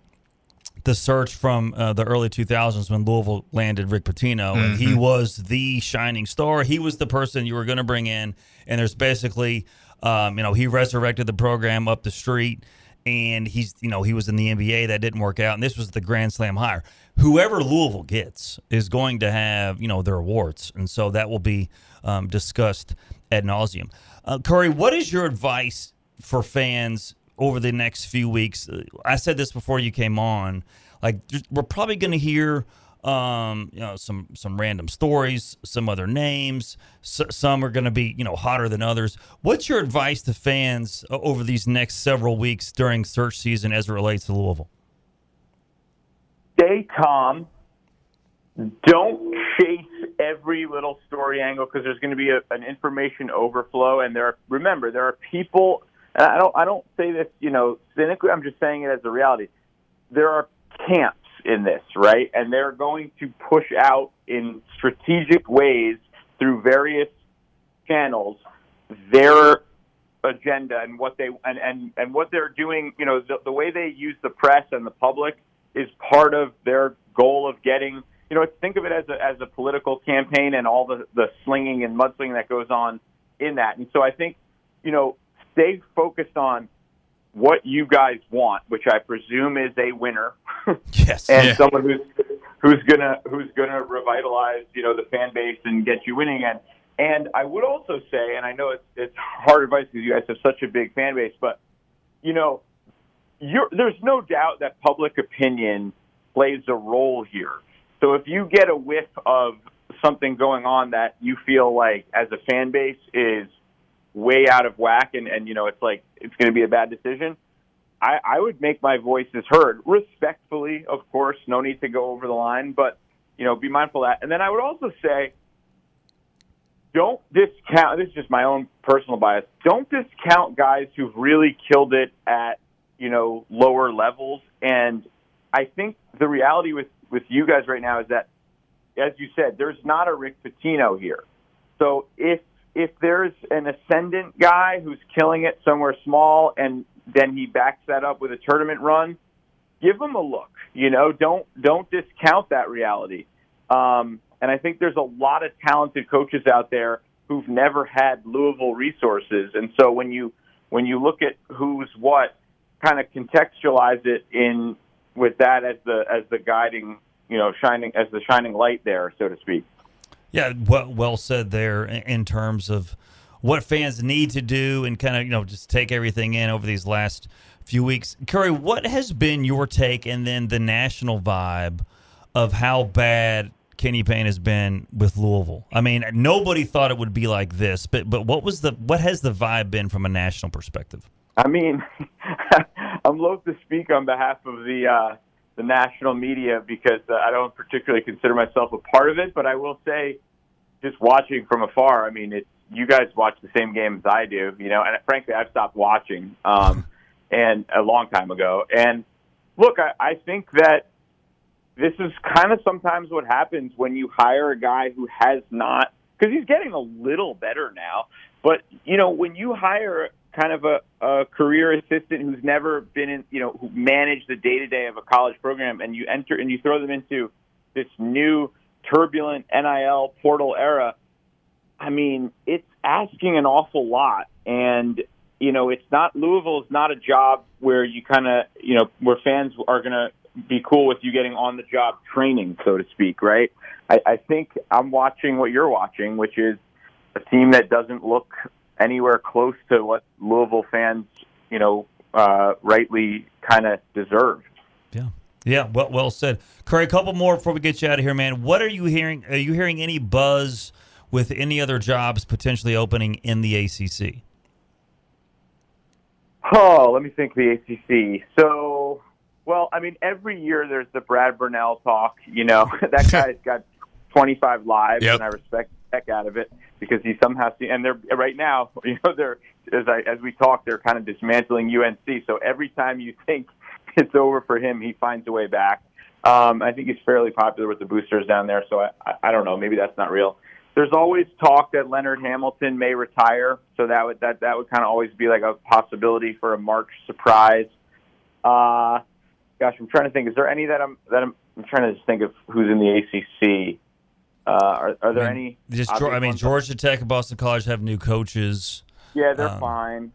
the search from uh, the early two thousands when Louisville landed Rick Pitino, and mm-hmm. he was the shining star. He was the person you were going to bring in, and there's basically, um, you know, he resurrected the program up the street, and he's, you know, he was in the N B A. That didn't work out, and this was the Grand Slam hire. Whoever Louisville gets is going to have, you know, their awards, and so that will be um, discussed ad nauseum. Uh, Curry, what is your advice for fans over the next few weeks? I said this before you came on, like, we're probably going to hear, um, you know, some, some random stories, some other names. So, some are going to be, you know, hotter than others. What's your advice to fans over these next several weeks during search season as it relates to Louisville? Stay calm. Don't chase every little story angle, because there's going to be a, an information overflow. And there are, remember, there are people – and I don't, I don't say this, you know, cynically. I'm just saying it as a reality. There are camps in this, right? And they're going to push out in strategic ways through various channels their agenda and what they and, and, and what they're doing. You know, the, the way they use the press and the public is part of their goal of getting. You know, think of it as a as a political campaign and all the the slinging and mudslinging that goes on in that. And so I think, you know, stay focused on what you guys want, which I presume is a winner, yes, and yeah. someone who's who's gonna who's gonna revitalize, you know, the fan base and get you winning again. And I would also say, and I know it's it's hard advice because you guys have such a big fan base, but you know, you're, there's no doubt that public opinion plays a role here. So if you get a whiff of something going on that you feel like, as a fan base, is way out of whack, and, and you know, it's like it's going to be a bad decision, I, I would make my voices heard respectfully, of course. No need to go over the line, but, you know, be mindful of that. And then I would also say, don't discount — this is just my own personal bias — don't discount guys who've really killed it at, you know, lower levels. And I think the reality with, with you guys right now is that, as you said, there's not a Rick Pitino here. So if If there's an ascendant guy who's killing it somewhere small and then he backs that up with a tournament run, give him a look. You know, don't don't discount that reality. Um, and I think there's a lot of talented coaches out there who've never had Louisville resources. And so when you when you look at who's what, kind of contextualize it in with that as the as the guiding, you know, shining as the shining light there, so to speak. Yeah, well said there in terms of what fans need to do and kind of, you know, just take everything in over these last few weeks. Curry, what has been your take and then the national vibe of how bad Kenny Payne has been with Louisville? I mean, nobody thought it would be like this, but but what was the what has the vibe been from a national perspective? I mean, I'm loath to speak on behalf of the uh, the national media because uh, I don't particularly consider myself a part of it, but I will say, just watching from afar, I mean, it's, you guys watch the same game as I do, you know, and frankly, I've stopped watching um, and a long time ago. And look, I, I think that this is kind of sometimes what happens when you hire a guy who has not, because he's getting a little better now, but, you know, when you hire kind of a, a career assistant who's never been in, you know, who managed the day-to-day of a college program, and you enter and you throw them into this new turbulent N I L portal era, I mean, it's asking an awful lot. And, you know, it's not — Louisville's not a job where you kind of, you know, where fans are going to be cool with you getting on-the-job training, so to speak, right? I, I think I'm watching what you're watching, which is a team that doesn't look anywhere close to what Louisville fans, you know, uh, rightly kind of deserve. Yeah. Yeah, well, well said. Curry, a couple more before we get you out of here, man. What are you hearing? Are you hearing any buzz with any other jobs potentially opening in the A C C? Oh, let me think the A C C. So, well, I mean, every year there's the Brad Burnell talk. You know, that guy's got twenty-five lives, yep. And I respect the heck out of it. because he somehow see, and they're right now, you know, they're as I, as we talk, they're kind of dismantling U N C. So every time you think it's over for him, he finds a way back. Um, I think he's fairly popular with the boosters down there. So I, I don't know. Maybe that's not real. There's always talk that Leonard Hamilton may retire. So that would that that would kind of always be like a possibility for a March surprise. Uh, gosh, I'm trying to think. Is there any that I'm that I'm, I'm trying to just think of who's in the A C C? Uh, are, are there I mean, any? Just, I mean, Georgia Tech and Boston College have new coaches. Yeah, they're um, fine.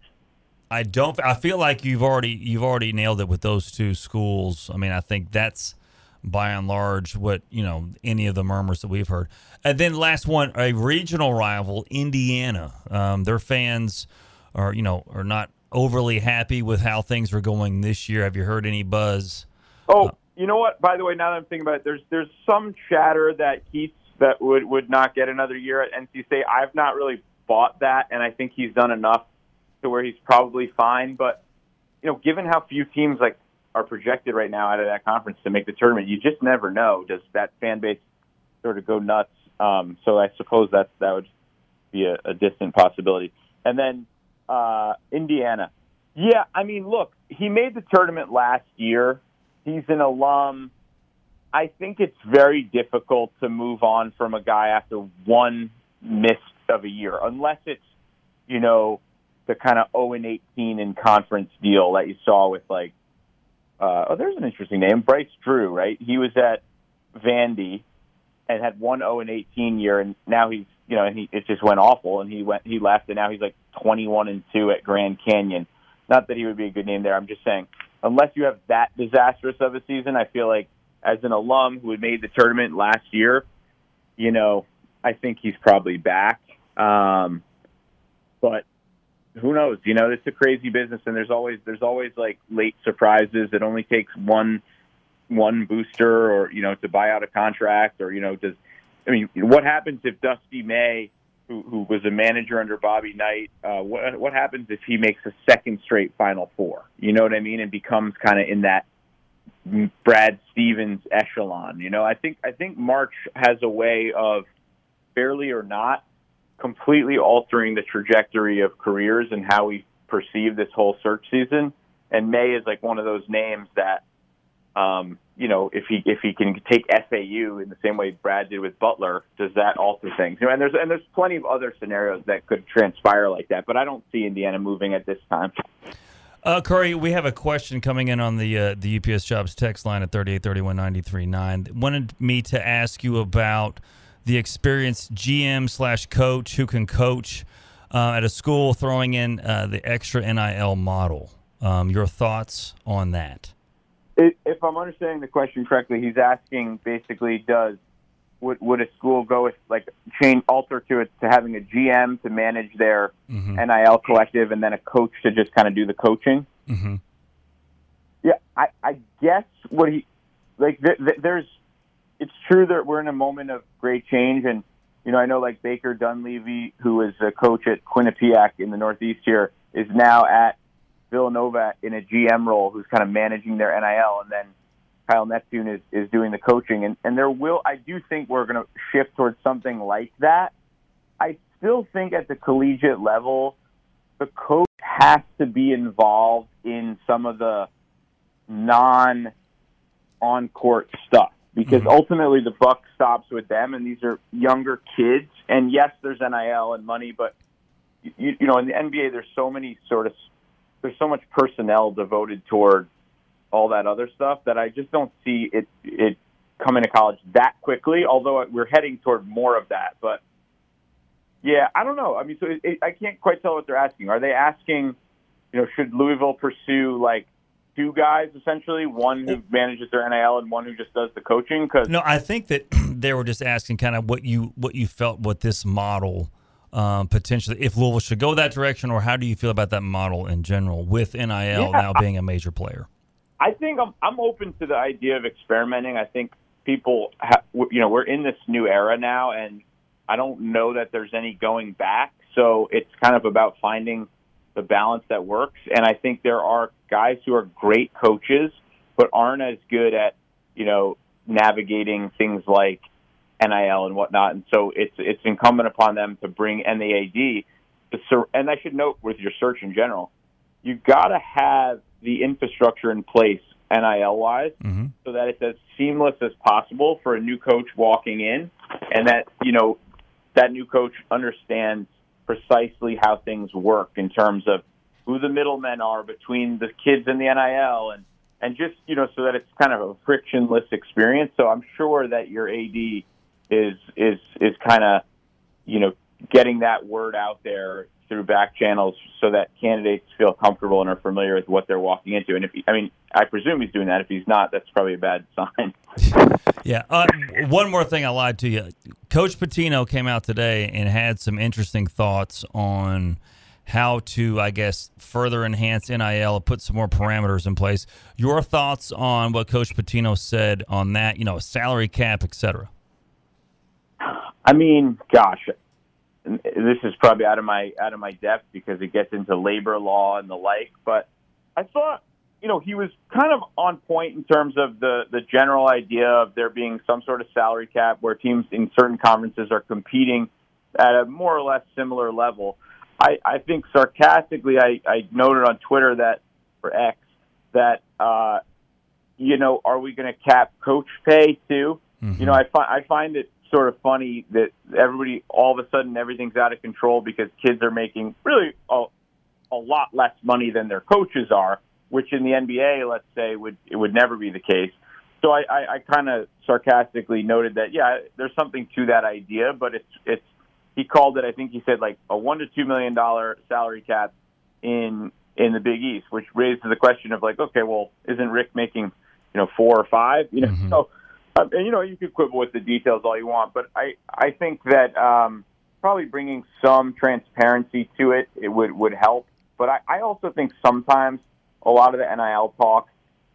I don't. I feel like you've already you've already nailed it with those two schools. I mean, I think that's by and large what you know. Any of the murmurs that we've heard, and then last one, a regional rival, Indiana. Um, their fans are you know are not overly happy with how things are going this year. Have you heard any buzz? Oh, uh, you know what? By the way, now that I'm thinking about it, there's there's some chatter that Keith. that would, would not get another year at N C State. I've not really bought that, and I think he's done enough to where he's probably fine. But, you know, given how few teams like are projected right now out of that conference to make the tournament, you just never know. Does that fan base sort of go nuts? Um, so I suppose that, that would be a, a distant possibility. And then uh, Indiana. Yeah, I mean, look, he made the tournament last year. He's an alum. I think it's very difficult to move on from a guy after one miss of a year, unless it's, you know, the kind of oh and eighteen in conference deal that you saw with, like, uh, oh, there's an interesting name, Bryce Drew, right? He was at Vandy and had one oh and eighteen year, and now he's, you know, and he it just went awful, and he went, he left, and now he's like twenty-one and two at Grand Canyon. Not that he would be a good name there. I'm just saying, unless you have that disastrous of a season, I feel like, as an alum who had made the tournament last year, you know, I think he's probably back. Um, but who knows? You know, it's a crazy business, and there's always there's always like late surprises. It only takes one one booster, or you know, to buy out a contract, or you know, does I mean, what happens if Dusty May, who, who was a manager under Bobby Knight, uh, what what happens if he makes a second straight Final Four? You know what I mean? And becomes kind of in that Brad Stevens echelon. You know, I think I think March has a way of, fairly or not, completely altering the trajectory of careers and how we perceive this whole search season. And May is like one of those names that, um, you know, if he if he can take F A U in the same way Brad did with Butler, does that alter things? You know, and there's and there's plenty of other scenarios that could transpire like that. But I don't see Indiana moving at this time. Uh, Curry, we have a question coming in on the uh, the U P S Jobs text line at thirty-eight thirty-one ninety-three nine. Wanted me to ask you about the experienced G M slash coach who can coach uh, at a school, throwing in uh, the extra N I L model. Um, your thoughts on that? If I'm understanding the question correctly, he's asking basically, does would would a school go with like change alter to it to having a G M to manage their mm-hmm. N I L collective and then a coach to just kind of do the coaching? Mm-hmm. Yeah, I, I guess what he like th- th- there's it's true that we're in a moment of great change, and you know I know like Baker Dunleavy, who is a coach at Quinnipiac in the Northeast here, is now at Villanova in a G M role, who's kind of managing their N I L, and then Kyle Neptune is, is doing the coaching, and, and there will, I do think we're going to shift towards something like that. I still think at the collegiate level, the coach has to be involved in some of the non-on-court stuff, because ultimately the buck stops with them, and these are younger kids, and yes, there's N I L and money, but you, you know, in the N B A, there's so many sort of, there's so much personnel devoted toward all that other stuff that I just don't see it it coming to college that quickly, although we're heading toward more of that. But, yeah, I don't know. I mean, so it, it, I can't quite tell what they're asking. Are they asking, you know, should Louisville pursue, like, two guys, essentially, one who manages their N I L and one who just does the coaching? Cause no, I think that they were just asking kind of what you what you felt with this model um, potentially, if Louisville should go that direction, or how do you feel about that model in general with N I L yeah, now being a major player? I think I'm I'm open to the idea of experimenting. I think people, ha- you know, we're in this new era now, and I don't know that there's any going back. So it's kind of about finding the balance that works. And I think there are guys who are great coaches but aren't as good at, you know, navigating things like N I L and whatnot. And so it's it's incumbent upon them to bring in the A D. And I should note with your search in general, you've got to have the infrastructure in place N I L-wise, mm-hmm. so that it's as seamless as possible for a new coach walking in, and that, you know, that new coach understands precisely how things work in terms of who the middlemen are between the kids and the N I L, and, and just, you know, so that it's kind of a frictionless experience. So I'm sure that your A D is is is kind of, you know, getting that word out there through back channels so that candidates feel comfortable and are familiar with what they're walking into. And if he, I mean, I presume he's doing that. If he's not, that's probably a bad sign. yeah. Uh, one more thing I lied to you. Coach Pitino came out today and had some interesting thoughts on how to, I guess, further enhance N I L, put some more parameters in place. Your thoughts on what Coach Pitino said on that, you know, salary cap, et cetera? I mean, gosh, this is probably out of my out of my depth because it gets into labor law and the like, but I thought, you know, he was kind of on point in terms of the, the general idea of there being some sort of salary cap where teams in certain conferences are competing at a more or less similar level. I, I think sarcastically, I, I noted on Twitter that, for X, that, uh, you know, are we going to cap coach pay too? Mm-hmm. You know, I, fi- I find it sort of funny that everybody, all of a sudden, everything's out of control because kids are making really a, a lot less money than their coaches are, which in the N B A, let's say, would it would never be the case. So I, I, I kind of sarcastically noted that, yeah, there's something to that idea, but it's it's he called it, I think he said, like a one to two million dollar salary cap in in the Big East, which raises the question of like, okay, well, isn't Rick making, you know, four or five? You know, mm-hmm. so. Um, and, you know, you could quibble with the details all you want, but I, I think that um, probably bringing some transparency to it, it would, would help. But I, I also think sometimes a lot of the N I L talk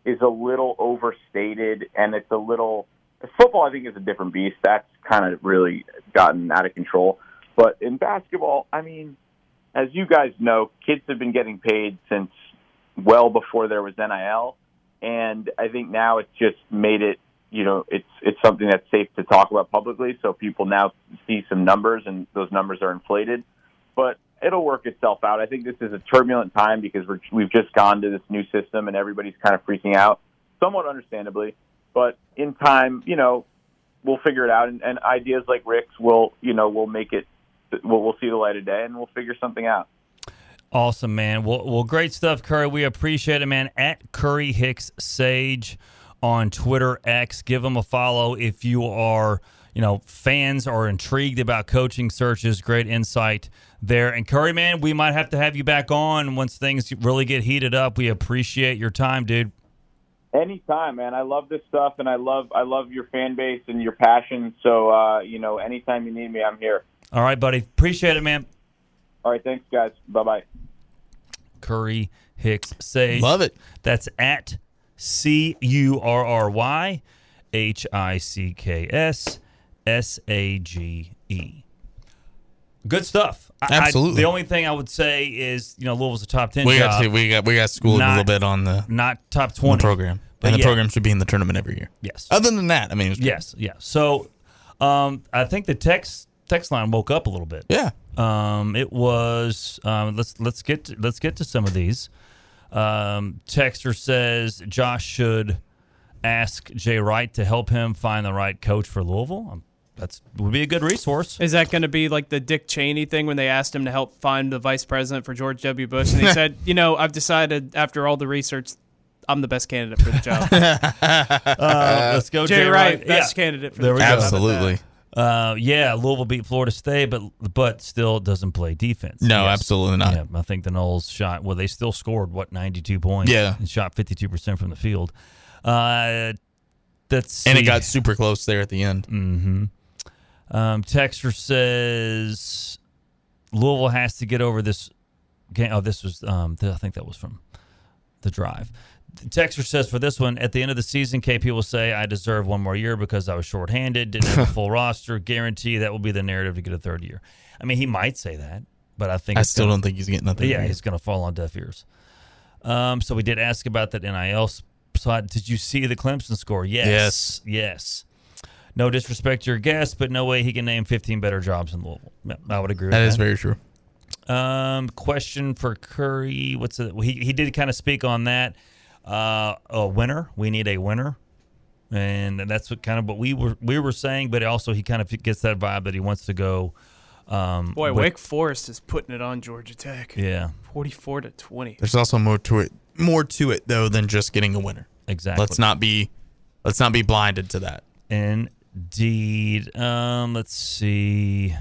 is a little overstated, and it's a little – football, I think, is a different beast. That's kind of really gotten out of control. But in basketball, I mean, as you guys know, kids have been getting paid since well before there was N I L, and I think now it's just made it, you know, it's it's something that's safe to talk about publicly, so people now see some numbers, and those numbers are inflated. But it'll work itself out. I think this is a turbulent time because we're, we've just gone to this new system, and everybody's kind of freaking out, somewhat understandably. But in time, you know, we'll figure it out, and, and ideas like Rick's will, you know, we'll make it, we'll, we'll see the light of day, and we'll figure something out. Awesome, man. Well, well, great stuff, Curry. We appreciate it, man. At Curry Hicks Sage on Twitter, X. Give them a follow if you are, you know, fans are intrigued about coaching searches. Great insight there. And Curry, man, we might have to have you back on once things really get heated up. We appreciate your time, dude. Anytime, man. I love this stuff, and I love I love your fan base and your passion. So, uh, you know, anytime you need me, I'm here. All right, buddy. Appreciate it, man. All right, thanks, guys. Bye-bye. Curry Hicks Sage. Love it. That's at C U R R Y H I C K S S A G E. Good stuff. Absolutely. I, the only thing I would say is, you know, Louisville's a top ten. We job, got to, we got we got schooled not, a little bit on the not top twenty program, but and the yeah. program should be in the tournament every year. Yes. Other than that, I mean, it was yes, yeah. So, um, I think the text text line woke up a little bit. Yeah. Um, it was um, let's let's get to, let's get to some of these. Um, Texter says Josh should ask Jay Wright to help him find the right coach for Louisville. Um, that's would be a good resource. Is that going to be like the Dick Cheney thing when they asked him to help find the vice president for George W. Bush? And he said, you know, I've decided after all the research, I'm the best candidate for the job. uh, let's go Jay, Jay Wright, Wright. Best yeah. candidate for there the job. Absolutely. Uh, yeah, Louisville beat Florida State, but but still doesn't play defense. No, yes. absolutely not. Yeah, I think the Noles shot, well, they still scored, what, ninety-two points? Yeah. And shot fifty-two percent from the field. Uh, that's And it got super close there at the end. Mm-hmm. Um, Texter says Louisville has to get over this game. Oh, this was, um, I think that was from the drive. Texter says for this one, at the end of the season, K P will say, I deserve one more year because I was shorthanded, didn't have a full roster. Guarantee that will be the narrative to get a third year. I mean, he might say that, but I think I still gonna, don't think he's getting nothing. Yeah, he's going to fall on deaf ears. Um, so we did ask about that N I L spot. Did you see the Clemson score? Yes. Yes. yes. No disrespect to your guest, but no way he can name fifteen better jobs in Louisville. I would agree with that. That is very true. Um, question for Curry. What's the, he, he did kind of speak on that. Uh, a winner. We need a winner. And that's what kind of what we were we were saying, but also he kind of gets that vibe that he wants to go. Um, Boy, with, Wake Forest is putting it on Georgia Tech. Yeah, forty-four to twenty. There's also more to it, more to it though than just getting a winner. Exactly. Let's not be, let's not be blinded to that. Indeed. Um, let's see.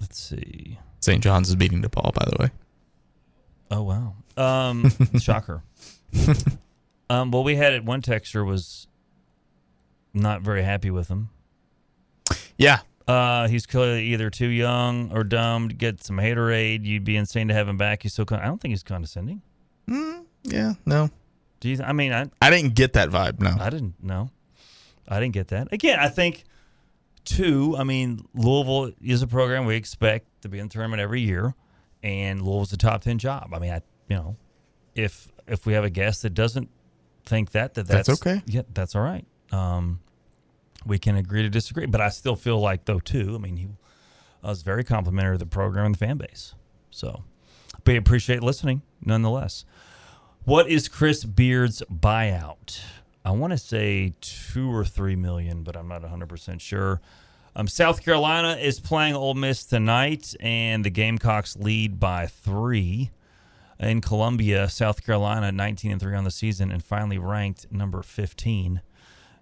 Let's see. Saint John's is beating DePaul, by the way. Oh wow. Um, shocker. Um, well, we had it. One texter was not very happy with him. Yeah. Uh, he's clearly either too young or dumb to get some haterade. You'd be insane to have him back. He's so con- I don't think he's condescending. Mm, yeah. No. Do you th- I mean, I, I didn't get that vibe. No, I didn't. No, I didn't get that. Again, I think too, I mean, Louisville is a program we expect to be in the tournament every year, and Louisville's a top ten job. I mean, I, you know, if if we have a guest that doesn't think that, that that's, that's okay. Yeah, that's all right. Um, we can agree to disagree, but I still feel like though too. I mean, he I was very complimentary of the program and the fan base. So, but I appreciate listening nonetheless. What is Chris Beard's buyout? I want to say two or three million, but I'm not one hundred percent sure. Um, South Carolina is playing Ole Miss tonight, and the Gamecocks lead by three. In Columbia, South Carolina, nineteen and three on the season, and finally ranked number fifteen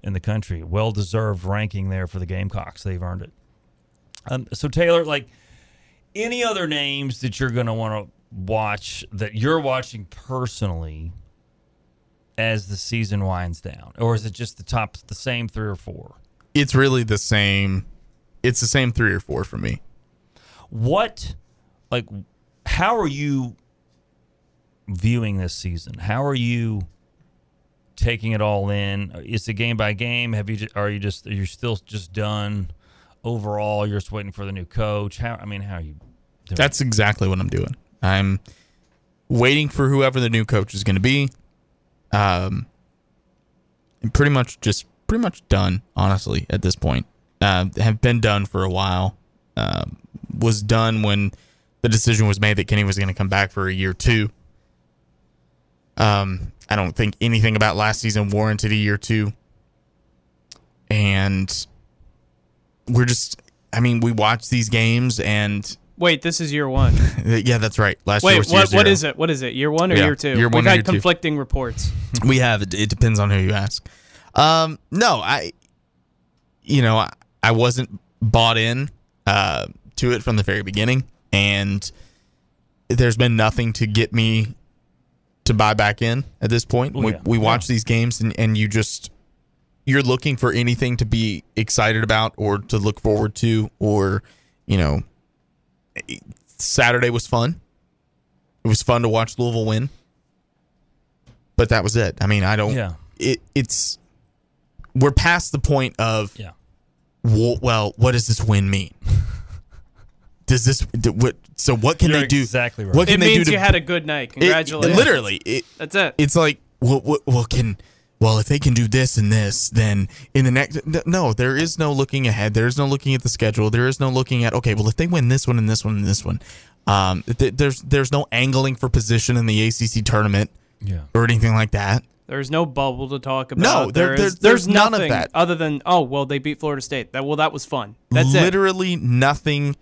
in the country. Well-deserved ranking there for the Gamecocks. They've earned it. Um, so, Taylor, like any other names that you're going to want to watch, that you're watching personally as the season winds down? Or is it just the top, the same three or four? It's really the same. It's the same three or four for me. What, like, how are you viewing this season? How are you taking it all in? Is it game by game? Have you just, are you just, are you still just done overall? You're just waiting for the new coach. How, I mean, how are you doing? That's exactly what I'm doing. I'm waiting for whoever the new coach is going to be. Um, I'm pretty much just pretty much done, honestly, at this point. Uh, have been done for a while. Um, was done when the decision was made that Kenny was going to come back for a year two. Um, I don't think anything about last season warranted a year two. And we're just, I mean, we watch these games and... Wait, this is year one. Yeah, that's right. Last Wait, year was year what, zero. What is it? What is it? Year one or yeah, year two? Year one We've had conflicting two. reports. We have. It, it depends on who you ask. Um, no, I, you know, I, I wasn't bought in uh, to it from the very beginning. And there's been nothing to get me to buy back in at this point. Ooh, we yeah. we watch yeah. these games and, and you just you're looking for anything to be excited about or to look forward to, or you know, Saturday was fun. It was fun to watch Louisville win, but that was it. I mean, I don't. Yeah. It it's we're past the point of yeah. Well, well what does this win mean? Does this do, what? So what can You're they do? Exactly right. What can it they means do to, you had a good night. Congratulations. It, literally, it, that's it. It's like, well, well, well, can well if they can do this and this, then in the next. No, there is no looking ahead. There is no looking at the schedule. There is no looking at okay. Well, if they win this one and this one and this one, um, th- there's there's no angling for position in the A C C tournament, yeah. or anything like that. There's no bubble to talk about. No, there, there, is, there's, there's none of that other than oh well they beat Florida State. That well that was fun. That's literally it. Literally nothing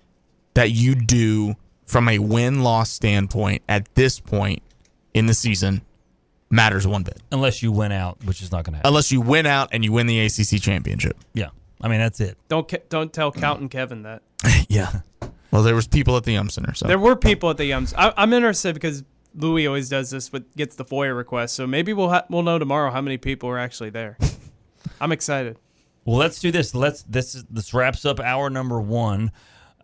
that you do from a win-loss standpoint at this point in the season matters one bit. Unless you win out, which is not going to happen. Unless you win out and you win the A C C championship. Yeah. I mean, that's it. Don't don't tell Count and Kevin that. Yeah. Well, there was people at the Yum Center. So. There were people at the Yum Center. I'm interested because Louis always does this, but gets the FOIA request. So maybe we'll ha- we'll know tomorrow how many people are actually there. I'm excited. Well, let's do this. Let's this is, this wraps up hour number one.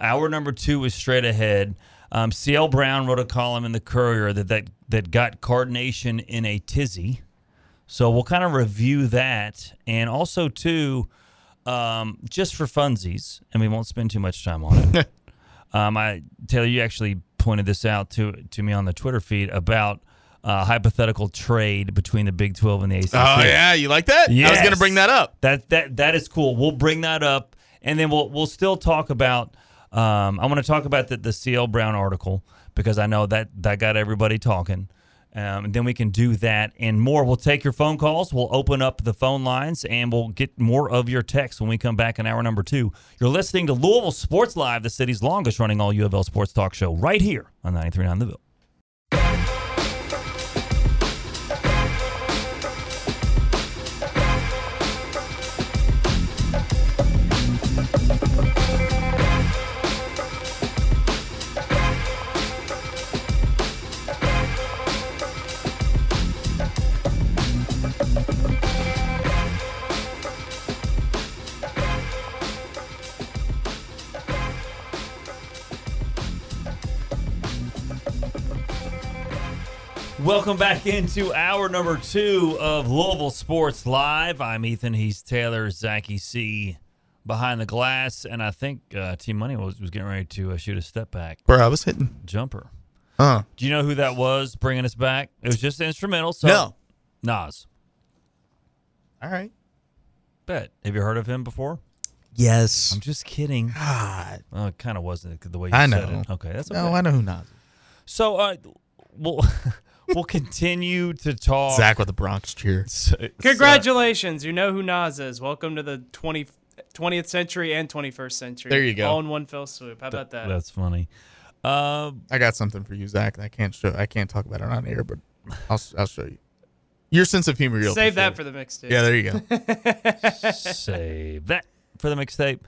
Hour number two is straight ahead. Um, C L Brown wrote a column in the Courier that, that that got Card Nation in a tizzy. So we'll kind of review that. And also, too, um, just for funsies, and we won't spend too much time on it. um, I Taylor, you actually pointed this out to, to me on the Twitter feed about uh, hypothetical trade between the Big twelve and the A C C. Oh yeah, you like that? Yes. I was going to bring that up. That that that is cool. We'll bring that up, and then we'll we'll still talk about. Um, I want to talk about the the C L Brown article because I know that that got everybody talking. Um, and then we can do that and more. We'll take your phone calls. We'll open up the phone lines, and we'll get more of your texts when we come back in hour number two. You're listening to Louisville Sports Live, the city's longest-running all U of L sports talk show, right here on ninety-three point nine The Ville. Welcome back into hour number two of Louisville Sports Live. I'm Ethan. He's Taylor. Zachy C behind the glass. And I think uh, Team Money was, was getting ready to uh, shoot a step back. Bro, I was hitting. Jumper. Uh-huh. Do you know who that was bringing us back? It was just an instrumental. So no. Nas. All right. Bet. Have you heard of him before? Yes. I'm just kidding. God. Well, it kind of wasn't the way you I said know. It. Okay, that's okay. No, I know who Nas is. So, uh, well... We'll continue to talk. Zach with the Bronx cheer. Congratulations. You know who Nas is. Welcome to the twentieth century and twenty-first century. There you go. All in one fell swoop. How about that? That's funny. Uh, I got something for you, Zach. I can't show. I can't talk about it on air, but I'll, I'll show you. Your sense of humor. You'll save that for the mixtape. Yeah, there you go. Save that for the mixtape.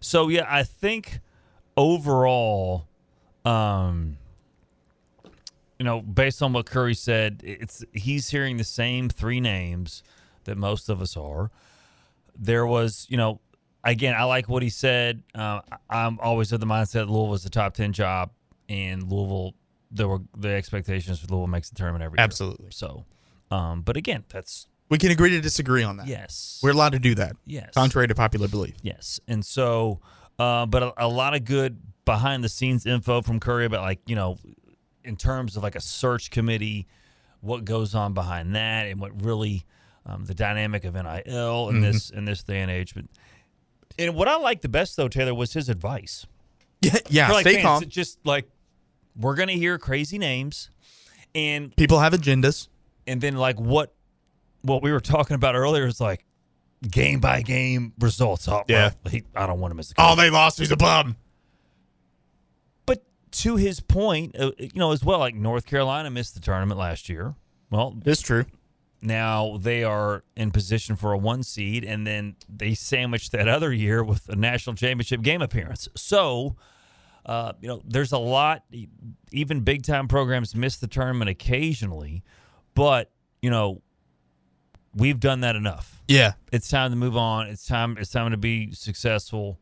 So, yeah, I think overall um, – you know, based on what Curry said, it's he's hearing the same three names that most of us are. There was, you know, again, I like what he said. Uh, I'm always of the mindset Louisville was the top ten job, and Louisville, there were the expectations for Louisville makes the tournament every year. Absolutely. So, um, but again, that's we can agree to disagree on that. Yes, we're allowed to do that. Yes, contrary to popular belief. Yes, and so, uh, but a, a lot of good behind the scenes info from Curry about like you know. in terms of like a search committee, what goes on behind that and what really um, the dynamic of N I L in mm-hmm. this in this day and age. But and what I liked the best though, Taylor, was his advice. Yeah, yeah. Like, stay man, calm. It's just like we're gonna hear crazy names and people have agendas. And then like what what we were talking about earlier is like game by game results. Oh, yeah, well, he, I don't want to miss a game. Oh, they lost. He's a bum. To his point, you know, as well, like North Carolina missed the tournament last year. Well, it's true. Now they are in position for a one seed, and then they sandwiched that other year with a national championship game appearance. So, uh, you know, there's a lot. Even big-time programs miss the tournament occasionally, but, you know, we've done that enough. Yeah. It's time to move on. It's time. It's time to be successful.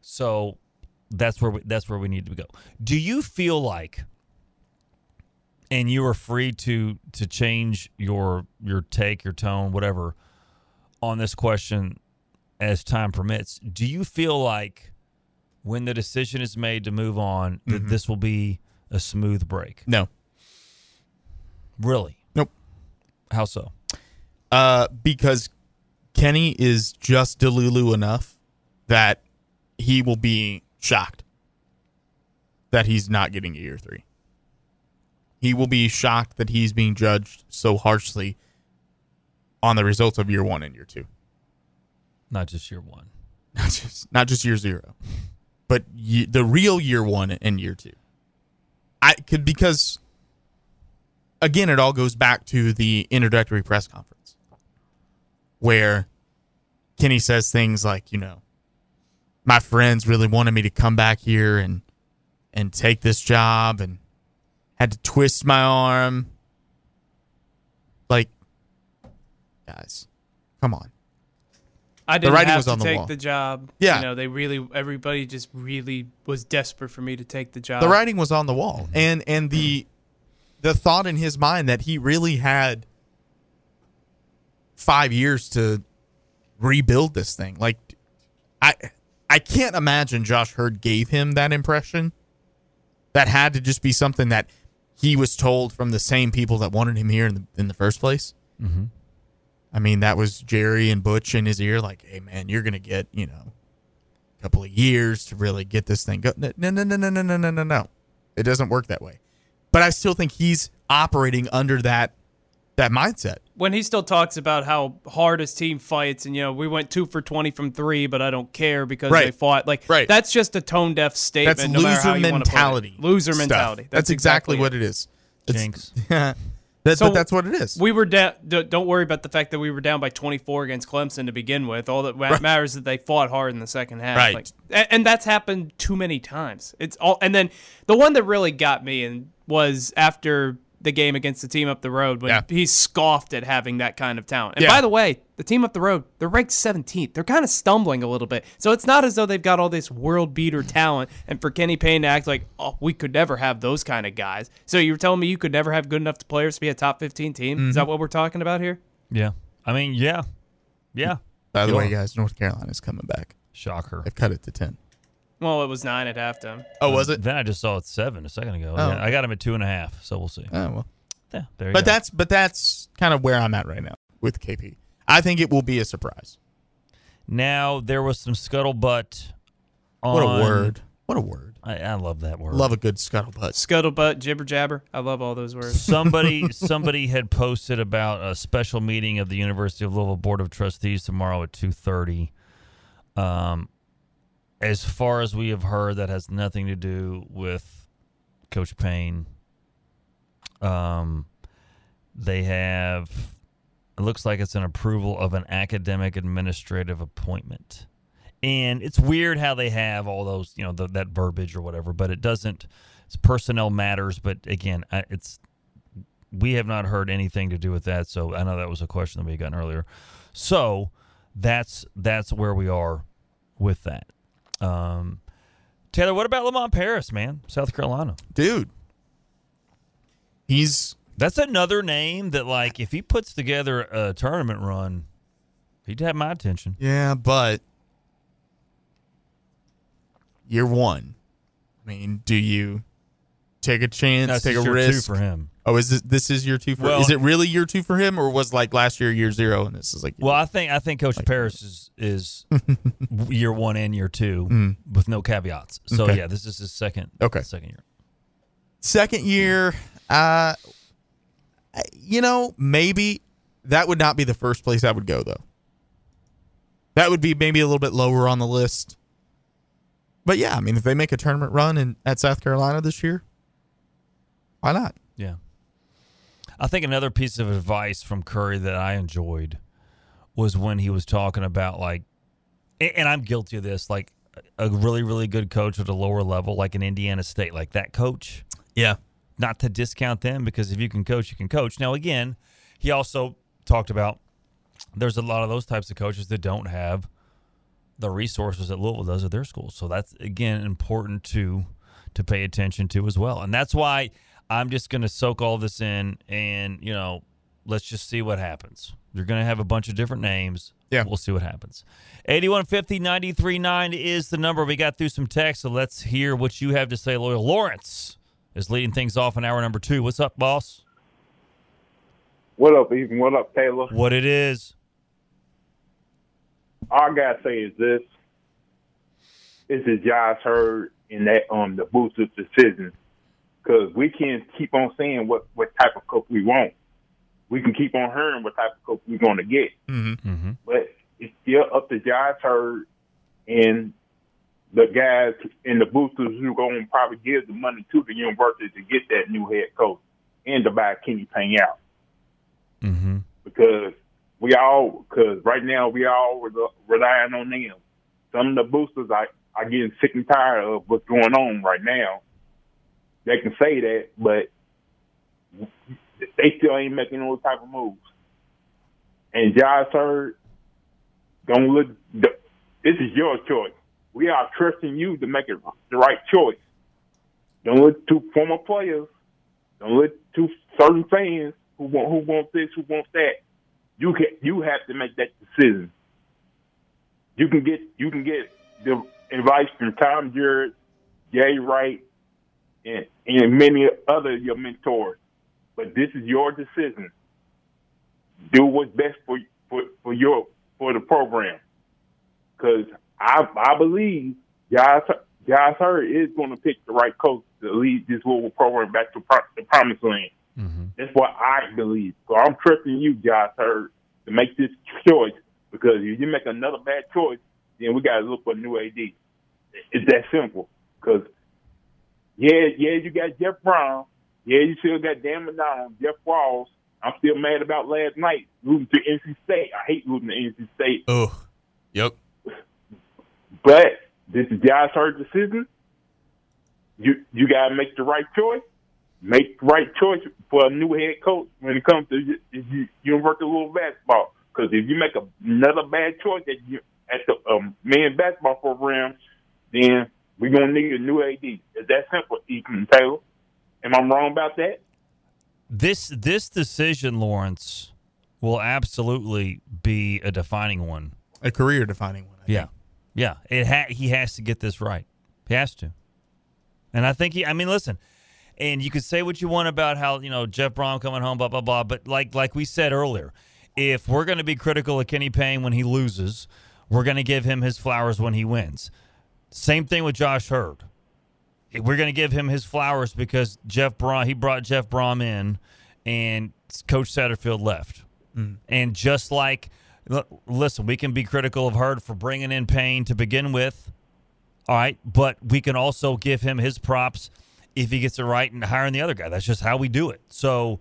So... That's where we, that's where we need to go. Do you feel like, and you are free to to change your your take, your tone, whatever, on this question as time permits? Do you feel like when the decision is made to move on, mm-hmm. that this will be a smooth break? No. Really? Nope. How so? Uh, because Kenny is just Delulu enough that he will be. Shocked that he's not getting a year three. He will be shocked that he's being judged so harshly on the results of year one and year two. Not just year one. Not just not just year zero, but ye- the real year one and year two. I could because, again, it all goes back to the introductory press conference where Kenny says things like, you know, my friends really wanted me to come back here and and take this job and had to twist my arm. Like, guys, come on. I didn't have to take the job. Yeah. You know, they really, everybody just really was desperate for me to take the job. The writing was on the wall. And and the the thought in his mind that he really had five years to rebuild this thing. Like, I... I can't imagine Josh Heird gave him that impression. That had to just be something that he was told from the same people that wanted him here in the, in the first place. Mm-hmm. I mean, that was Jerry and Butch in his ear, like, hey, man, you're going to get, you know, a couple of years to really get this thing going. No, no, no, no, no, no, no, no, no. It doesn't work that way. But I still think he's operating under that that mindset. When he still talks about how hard his team fights and, you know, we went two for twenty from three, but I don't care because right. they fought. Like, right. that's just a tone-deaf statement. That's no loser mentality. Loser stuff. mentality. That's, that's exactly, exactly what it is. Jinx. That, so but that's what it is. We were down. Da- don't worry about the fact that we were down by twenty-four against Clemson to begin with. All that right. matters is that they fought hard in the second half. Right. Like, and, and that's happened too many times. It's all. And then the one that really got me and was after the game against the team up the road when yeah. he scoffed at having that kind of talent. And yeah. by the way, the team up the road, they're ranked seventeenth. They're kind of stumbling a little bit. So it's not as though they've got all this world beater talent. And for Kenny Payne to act like, oh, we could never have those kind of guys. So you're telling me you could never have good enough players to be a top fifteen team? Mm-hmm. Is that what we're talking about here? Yeah. I mean, yeah. Yeah. By the yeah. way, guys, North Carolina's coming back. Shocker. They've cut it to ten. Well, it was nine at halftime. Oh, was it? Then I just saw it seven a second ago. Oh. Yeah, I got him at two and a half, so we'll see. Oh well, yeah, there you but go. that's but that's kind of where I'm at right now with K P. I think it will be a surprise. Now there was some scuttlebutt. On, what a word! What a word! I, I love that word. Love a good scuttlebutt. Scuttlebutt, jibber jabber. I love all those words. Somebody somebody had posted about a special meeting of the University of Louisville Board of Trustees tomorrow at two thirty. Um. As far as we have heard, that has nothing to do with Coach Payne. Um, they have, it looks like it's an approval of an academic administrative appointment. And it's weird how they have all those, you know, the, that verbiage or whatever, but it doesn't, it's personnel matters. But again, I, it's, we have not heard anything to do with that. So I know that was a question that we had gotten earlier. So that's, that's where we are with that. Um, Taylor, what about Lamont Paris, man? South Carolina. Dude. He's... That's another name that, like, if he puts together a tournament run, he'd have my attention. Yeah, but year one. I mean, do you take a chance, no, take a risk? This is year two for him. Oh, is this, this is year two for well, him? Is it really year two for him, or was, like, last year year zero, and this is, like... Well, I think I think Coach like, Paris is... is year one and year two mm. with no caveats. So, okay. yeah, this is his second, okay. second year. Second year, uh, you know, maybe that would not be the first place I would go, though. That would be maybe a little bit lower on the list. But, yeah, I mean, if they make a tournament run in, at South Carolina this year, why not? Yeah. I think another piece of advice from Curry that I enjoyed was when he was talking about, like, and I'm guilty of this, like a really, really good coach at a lower level, like an Indiana State, like that coach. Yeah. Not to discount them, because if you can coach, you can coach. Now, again, he also talked about there's a lot of those types of coaches that don't have the resources that Louisville does at their schools. So that's, again, important to to pay attention to as well. And that's why I'm just going to soak all this in and, you know, let's just see what happens. You're going to have a bunch of different names. Yeah. We'll see what happens. eight one five zero nine three nine is the number. We got through some text, so let's hear what you have to say, Loyal. Lawrence is leading things off in hour number two. What's up, boss? What up, Ethan? What up, Taylor? What it is. All I got to say is this. This is Josh Heird and that, um, the booster's decision, because we can't keep on saying what, what type of coach we want. We can keep on hearing what type of coach we're going to get. Mm-hmm, mm-hmm. But it's still up to Josh Heird and the guys and the boosters who are going to probably give the money to the university to get that new head coach and to buy Kenny Payne out. Mm-hmm. Because we all, because right now we all re- relying on them. Some of the boosters are, are getting sick and tired of what's going on right now. They can say that, but they still ain't making those type of moves. And Josh Heird, don't look. This is your choice. We are trusting you to make it the right choice. Don't look to former players. Don't look to certain fans who want who want this, who wants that. You can you have to make that decision. You can get you can get the advice from Tom Jarrett, Jay Wright, and, and many other your mentors. But this is your decision. Do what's best for for, for your for the program, because I I believe Josh Josh Heird is going to pick the right coach to lead this Louisville program back to pro, the promised land. Mm-hmm. That's what I believe. So I'm trusting you, Josh Heird, to make this choice, because if you make another bad choice, then we got to look for a new A D. It's that simple. Because, yeah, yeah, you got Jeff Brohm. Yeah, you still got Dan Madonna, Jeff Walz. I'm still mad about last night, losing to N C State. I hate losing to N C State. Oh, yep. But this is Josh Heird decision. You you got to make the right choice. Make the right choice for a new head coach when it comes to University of Louisville basketball. Because if you make a, another bad choice at, you, at the um, men's basketball program, then we're going to need a new A D. It's that simple, Ethan Taylor. Am I wrong about that? This this decision, Lawrence, will absolutely be a defining one. A career-defining one, I yeah. think. Yeah, it ha- he has to get this right. He has to. And I think he – I mean, listen – and you could say what you want about how, you know, Jeff Brohm coming home, blah, blah, blah. But like like we said earlier, if we're going to be critical of Kenny Payne when he loses, we're going to give him his flowers when he wins. Same thing with Josh Heird. We're going to give him his flowers because Jeff Brohm, he brought Jeff Brohm in and Coach Satterfield left. Mm. And just like, listen, we can be critical of Heird for bringing in Payne to begin with, all right, but we can also give him his props if he gets it right and hiring the other guy. That's just how we do it. So,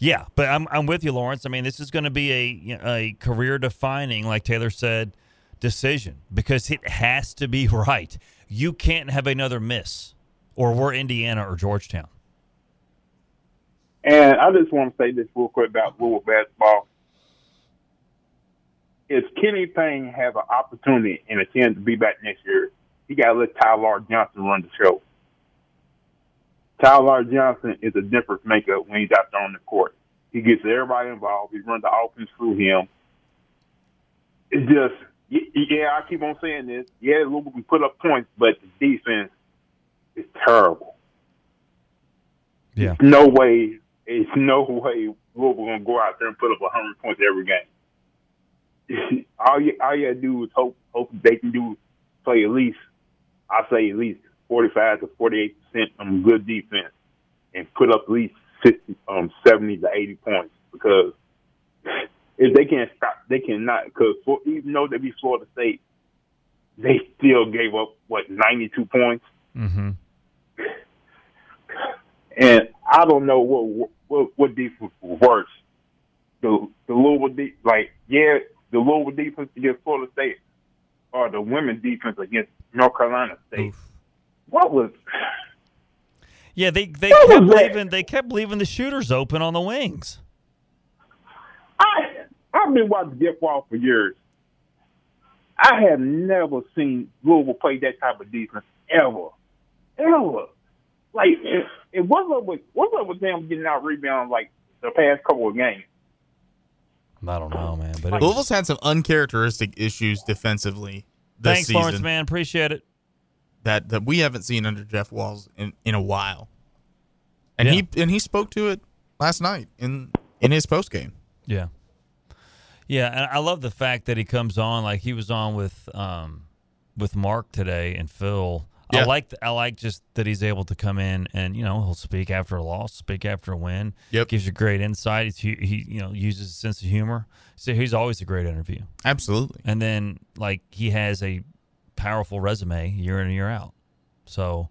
yeah, but I'm I'm with you, Lawrence. I mean, this is going to be a you know, a career-defining, like Taylor said, decision, because it has to be right. You can't have another miss, or we're Indiana or Georgetown. And I just want to say this real quick about Louisville basketball. If Kenny Payne has an opportunity and a chance to be back next year, he got to let Tyler Johnson run the show. Tyler Johnson is a difference maker when he's out there on the court. He gets everybody involved. He runs the offense through him. It's just, yeah, I keep on saying this. Yeah, Louisville can put up points, but the defense is terrible. Yeah, it's no way. It's no way Louisville gonna go out there and put up one hundred points every game. all you all you gotta do is hope hope they can do play at least. I say at least forty-five to forty-eight percent on good defense and put up at least sixty, um, seventy to eighty points, because if they can't stop, they cannot. Because even though they beat Florida State, they still gave up, what, ninety-two points? Mm-hmm. And I don't know what what, what defense was worse. The, the Louisville defense, like, yeah, the Louisville defense against Florida State or the women's defense against North Carolina State. Oof. What was? Yeah, they they kept leaving. They kept leaving the shooters open on the wings. I I've been watching Jeff Walz for years. I have never seen Louisville play that type of defense ever, ever. Like, it, it what's up with what's up with them getting out rebound like the past couple of games? I don't know, man. But Louisville's was... had some uncharacteristic issues defensively this Thanks, season. Thanks, Lawrence, man. Appreciate it. That, that we haven't seen under Jeff Walz in, in a while, and yeah. he and he spoke to it last night in in his postgame. Yeah, yeah, and I love the fact that he comes on like he was on with um with Mark today and Phil. Yeah. I like I like just that he's able to come in and, you know, he'll speak after a loss, speak after a win. Yep, gives you great insight. It's, he, he you know uses a sense of humor. So he's always a great interview. Absolutely, and then like he has a powerful resume year in and year out. So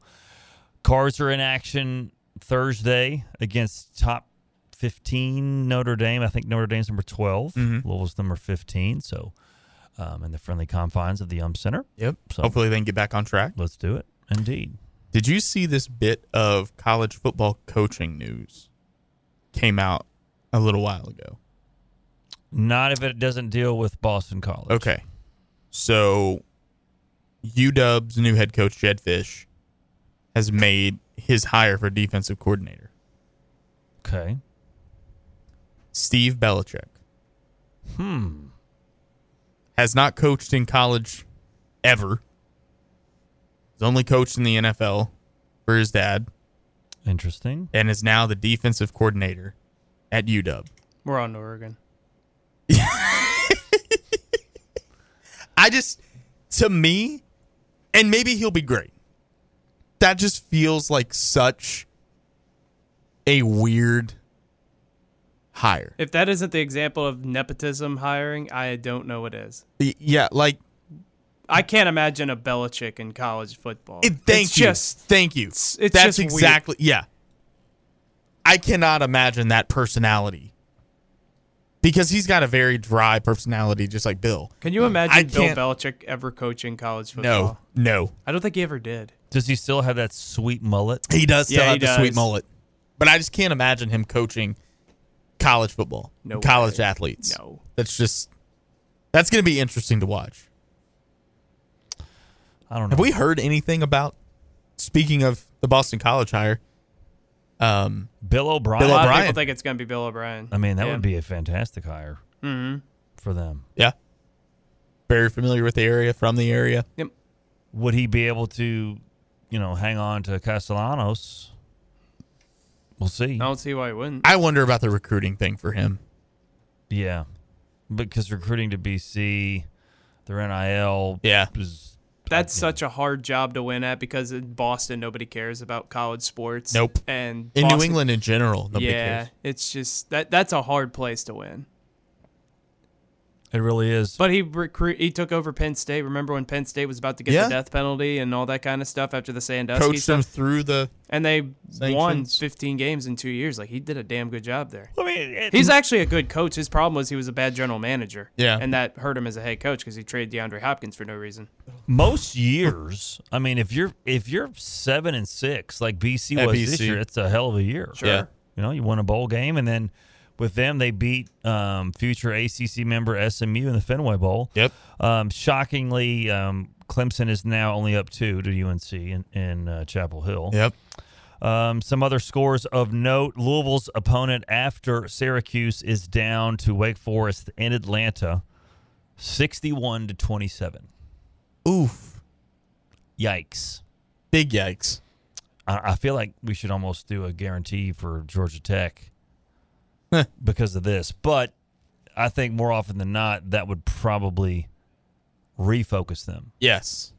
Cards are in action Thursday against top fifteen Notre Dame. I think Notre Dame's number twelve. Mm-hmm. Louisville's number fifteen. So um, in the friendly confines of the U M Center. Yep. So hopefully they can get back on track. Let's do it. Indeed. Did you see this bit of college football coaching news came out a little while ago? Not if it doesn't deal with Boston College. Okay. So U W's new head coach, Jed Fish, has made his hire for defensive coordinator. Okay. Steve Belichick. Hmm. Has not coached in college ever. He's only coached in the N F L for his dad. Interesting. And is now the defensive coordinator at U W. We're on to Oregon. I just, to me, and maybe he'll be great. That just feels like such a weird hire. If that isn't the example of nepotism hiring, I don't know what is. Yeah, like. I can't imagine a Belichick in college football. It, thank it's you. Just, thank you. It's, it's That's just exactly, weird. Yeah. I cannot imagine that personality. Because he's got a very dry personality, just like Bill. Can you imagine I Bill Belichick ever coaching college football? No, no. I don't think he ever did. Does he still have that sweet mullet? He does still yeah, have the does. sweet mullet. But I just can't imagine him coaching college football, no college way. athletes. No. That's just, that's going to be interesting to watch. I don't know. Have we heard anything about, speaking of the Boston College hire, Um, Bill O'Brien. Bill O'Brien. A lot of people think it's going to be Bill O'Brien. I mean, that yeah. would be a fantastic hire mm-hmm. for them. Yeah. Very familiar with the area, from the area. Yep. Would he be able to, you know, hang on to Castellanos? We'll see. I don't see why he wouldn't. I wonder about the recruiting thing for him. Yeah. Because recruiting to B C, their N I L. Yeah. Is, That's such a hard job to win at, because in Boston, nobody cares about college sports. Nope. And Boston, in New England in general, nobody yeah, cares. Yeah, it's just that that's a hard place to win. It really is. But he recruit he took over Penn State. Remember when Penn State was about to get yeah. the death penalty and all that kind of stuff after the Sandusky Coached stuff? Coached them through the And they sanctions. won fifteen games in two years. Like, he did a damn good job there. I mean, it, he's actually a good coach. His problem was he was a bad general manager. Yeah. And that hurt him as a head coach, because he traded DeAndre Hopkins for no reason. Most years, I mean, if you're if you're seven and six like B C was B C. this year, it's a hell of a year. Sure. Yeah. You know, you won a bowl game, and then with them, they beat um, future A C C member S M U in the Fenway Bowl. Yep. Um, shockingly, um, Clemson is now only up two to U N C in, in uh, Chapel Hill. Yep. Um, some other scores of note. Louisville's opponent after Syracuse is down to Wake Forest in Atlanta, sixty-one to twenty-seven. Oof. Yikes. Big yikes. I, I feel like we should almost do a guarantee for Georgia Tech. Because of this. But I think more often than not, that would probably refocus them. Yes.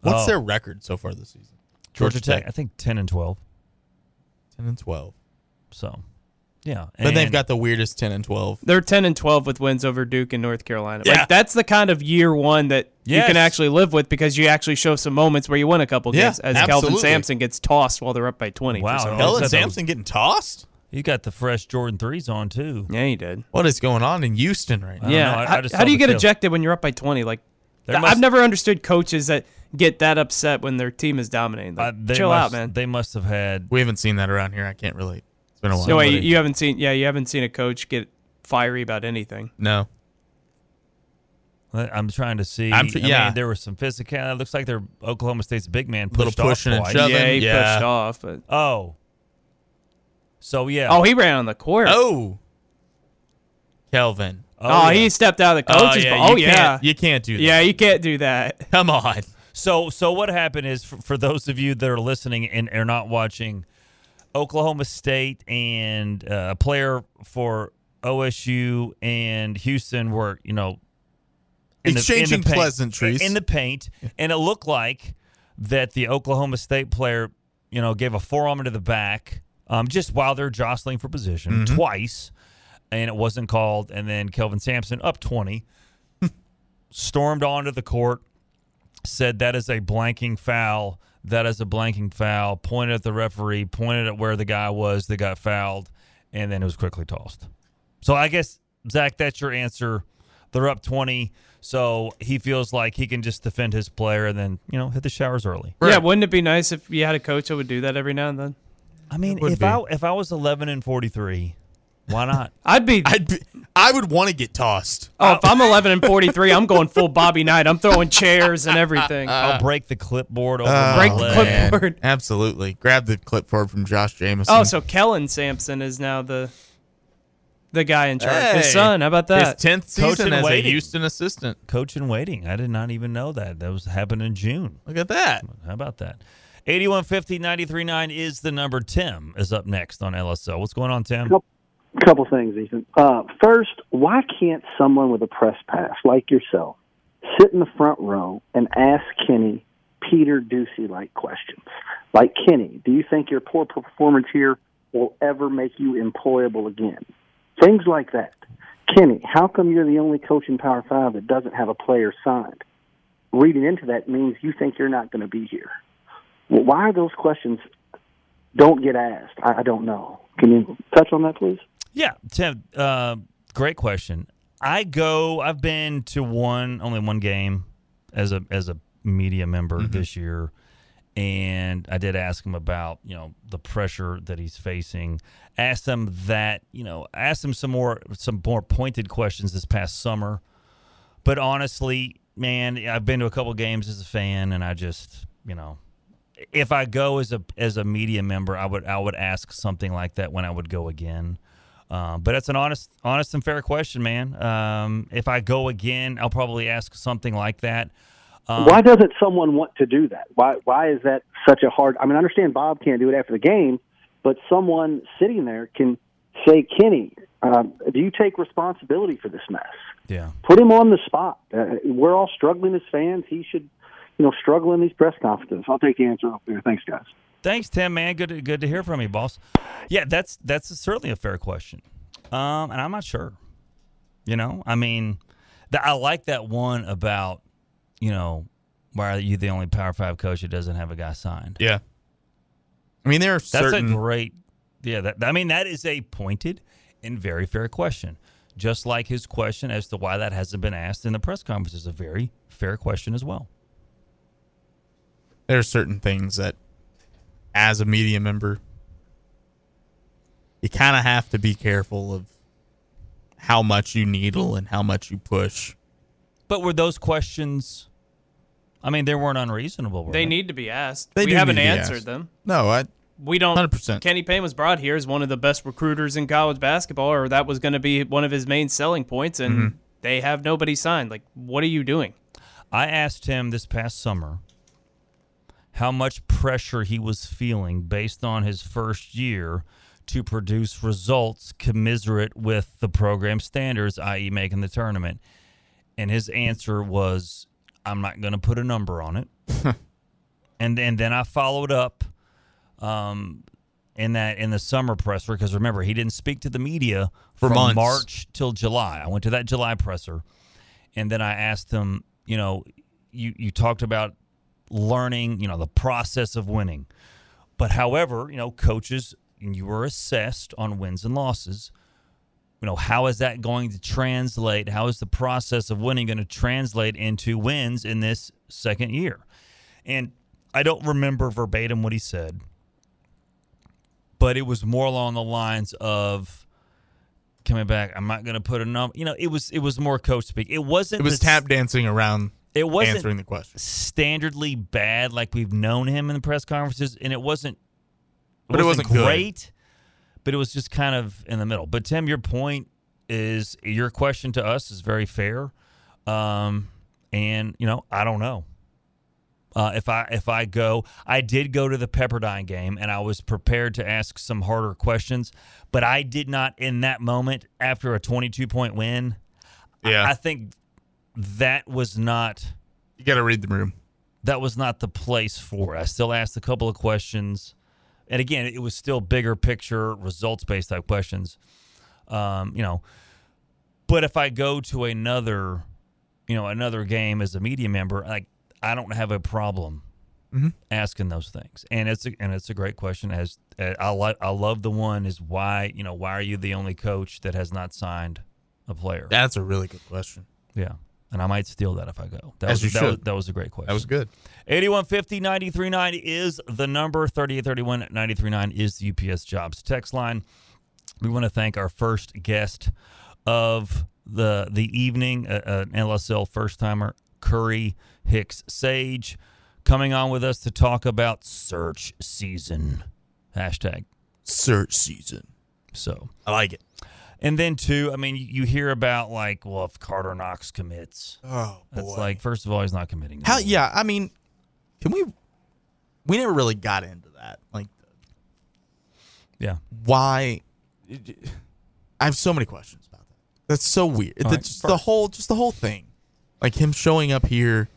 What's oh. their record so far this season? Georgia, Georgia Tech, Tech, I think ten and twelve. ten and twelve. So, yeah. But and they've got the weirdest ten and twelve. They're ten and twelve with wins over Duke and North Carolina. Yeah. Like, that's the kind of year one that yes. you can actually live with, because you actually show some moments where you win a couple yeah, games, as absolutely. Kelvin Sampson gets tossed while they're up by twenty. Wow. Kelvin Sampson getting tossed? You got the fresh Jordan threes on, too. Yeah, you did. What is going on in Houston right now? Yeah. I, how, I just how do you get field. ejected when you're up by twenty? Like, th- must, I've never understood coaches that get that upset when their team is dominating. Like, uh, they chill must, out, man. They must have had. We haven't seen that around here. I can't relate. It's been a while. No, wait, you, you haven't seen. Yeah, you haven't seen a coach get fiery about anything. No. I'm trying to see. I'm, yeah, I mean, there was some physicality. It looks like their Oklahoma State's big man pushed off twice. Yeah, he yeah. pushed off. But oh. So, yeah. Oh, he ran on the court. Oh. Kelvin. Oh, oh yeah. He stepped out of the coach's. Oh, yeah. Oh, you, yeah. Can't, you can't do that. Yeah, you can't do that. Come on. So, so what happened is, for, for those of you that are listening and are not watching, Oklahoma State and uh, a player for O S U and Houston were, you know, in exchanging the, in the paint, pleasantries. In the paint. And it looked like that the Oklahoma State player, you know, gave a forearm into the back. Um, just while they're jostling for position mm-hmm. twice, and it wasn't called. And then Kelvin Sampson, up twenty, stormed onto the court, said that is a blanking foul. That is a blanking foul. Pointed at the referee, pointed at where the guy was that got fouled, and then it was quickly tossed. So I guess, Zach, that's your answer. They're up twenty, so he feels like he can just defend his player and then, you know, hit the showers early. Yeah, right. Wouldn't it be nice if you had a coach that would do that every now and then? I mean, if be. I if I was eleven and forty three, why not? I'd be, I'd be, I would want to get tossed. Oh, I'll, if I'm eleven and forty three, I'm going full Bobby Knight. I'm throwing chairs and everything. Uh, I'll break the clipboard. Over uh, break the clipboard. Absolutely, grab the clipboard from Josh Jameson. Oh, so Kellen Sampson is now the the guy in charge. Hey, his son. How about that? His tenth season as waiting. a Houston assistant. Coach in waiting. I did not even know that. That was happened in June. Look at that. How about that? eighty-one fifty, ninety-three point nine is the number. Tim is up next on L S L. What's going on, Tim? A couple things, Ethan. Uh, first, why can't someone with a press pass like yourself sit in the front row and ask Kenny Peter Ducey-like questions? Like, Kenny, do you think your poor performance here will ever make you employable again? Things like that. Kenny, how come you're the only coach in Power Five that doesn't have a player signed? Reading into that means you think you're not going to be here. Well, why those questions don't get asked? I don't know. Can you touch on that, please? Yeah, Tim, uh, great question. I go, I've been to one, only one game as a as a media member mm-hmm. this year, and I did ask him about, you know, the pressure that he's facing. Asked him that, you know, asked him some more some more pointed questions this past summer. But honestly, man, I've been to a couple games as a fan, and I just, you know, if I go as a as a media member, I would I would ask something like that when I would go again. Um, but it's an honest honest and fair question, man. Um, if I go again, I'll probably ask something like that. Um, why doesn't someone want to do that? Why why is that such a hard – I mean, I understand Bob can't do it after the game, but someone sitting there can say, Kenny, um, do you take responsibility for this mess? Yeah. Put him on the spot. Uh, we're all struggling as fans. He should, you know, struggle in these press conferences. I'll take the answer off there. Thanks, guys. Thanks, Tim, man. Good to, good to hear from you, boss. Yeah, that's that's certainly a fair question. Um, and I'm not sure. You know, I mean, the, I like that one about, you know, why are you the only Power Five coach that doesn't have a guy signed? Yeah. I mean, there are certain... That's a great... Yeah, that, I mean, that is a pointed and very fair question. Just like his question as to why that hasn't been asked in the press conference is a very fair question as well. There are certain things that, as a media member, you kind of have to be careful of how much you needle and how much you push. But were those questions, I mean, they weren't unreasonable. Were they, they need to be asked. They we haven't answered asked. them. No, I we don't. one hundred percent. Kenny Payne was brought here as one of the best recruiters in college basketball, or that was going to be one of his main selling points, and mm-hmm. they have nobody signed. Like, what are you doing? I asked him this past summer how much pressure he was feeling based on his first year to produce results commiserate with the program standards, that is making the tournament. And his answer was, I'm not going to put a number on it. and, and then I followed up um, in that in the summer presser, because remember, he didn't speak to the media For from months. March till July. I went to that July presser, and then I asked him, you know, you, you talked about learning, you know, the process of winning. But however, you know, coaches, and you were assessed on wins and losses. You know, how is that going to translate? How is the process of winning going to translate into wins in this second year? And I don't remember verbatim what he said, but it was more along the lines of coming back. I'm not going to put a number. You know, it was it was more coach speak. It wasn't. It was the, tap dancing around. It wasn't answering the question. Standardly bad, like we've known him in the press conferences, and it wasn't. It but wasn't it wasn't great. Good. But it was just kind of in the middle. But, Tim, your point is, your question to us is very fair. Um, and, you know, I don't know. Uh, if I if I go, I did go to the Pepperdine game, and I was prepared to ask some harder questions. But I did not, in that moment, after a twenty-two point win, yeah. I, I think that was not. You got to read the room. That was not the place for it. I still asked a couple of questions. And again, it was still bigger picture, results-based type questions, um, you know. But if I go to another, you know, another game as a media member, like I don't have a problem mm-hmm. asking those things. And it's a, and it's a great question. As I like, I love the one is why you know why are you the only coach that has not signed a player? That's a really good question. Yeah. And I might steal that if I go. That, As was, you that, should. Was, that was a great question. That was good. eighty-one fifty, ninety-three point nine is the number. thirty-eight thirty-one, ninety-three point nine is the U P S Jobs text line. We want to thank our first guest of the the evening, uh, an L S L first-timer, Curry Hicks Sage, coming on with us to talk about search season. Hashtag search season. So I like it. And then, too, I mean, you hear about, like, well, if Carter Knox commits. Oh, boy. It's like, first of all, he's not committing. How, yeah, I mean, can we we never really got into that. Like, yeah, why? I have so many questions about that. That's so weird. The, right, just first. the whole, just the whole thing, like him showing up here,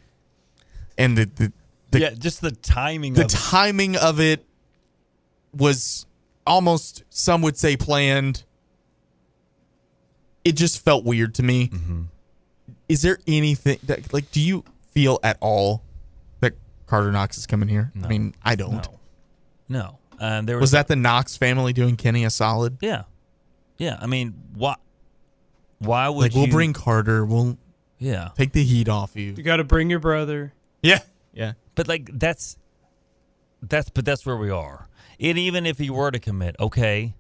and the, the, the yeah, just the timing. The of timing it. of it was almost, some would say, planned. It just felt weird to me. Mm-hmm. Is there anything that, like, do you feel at all that Carter Knox is coming here? No. I mean, I don't. No. no. Um, there was, was that the Knox family doing Kenny a solid? Yeah. Yeah. I mean, why, why would like, you? We'll bring Carter. We'll yeah. take the heat off you. You got to bring your brother. Yeah. Yeah. But, like, that's, that's, but that's where we are. And even if he were to commit, okay.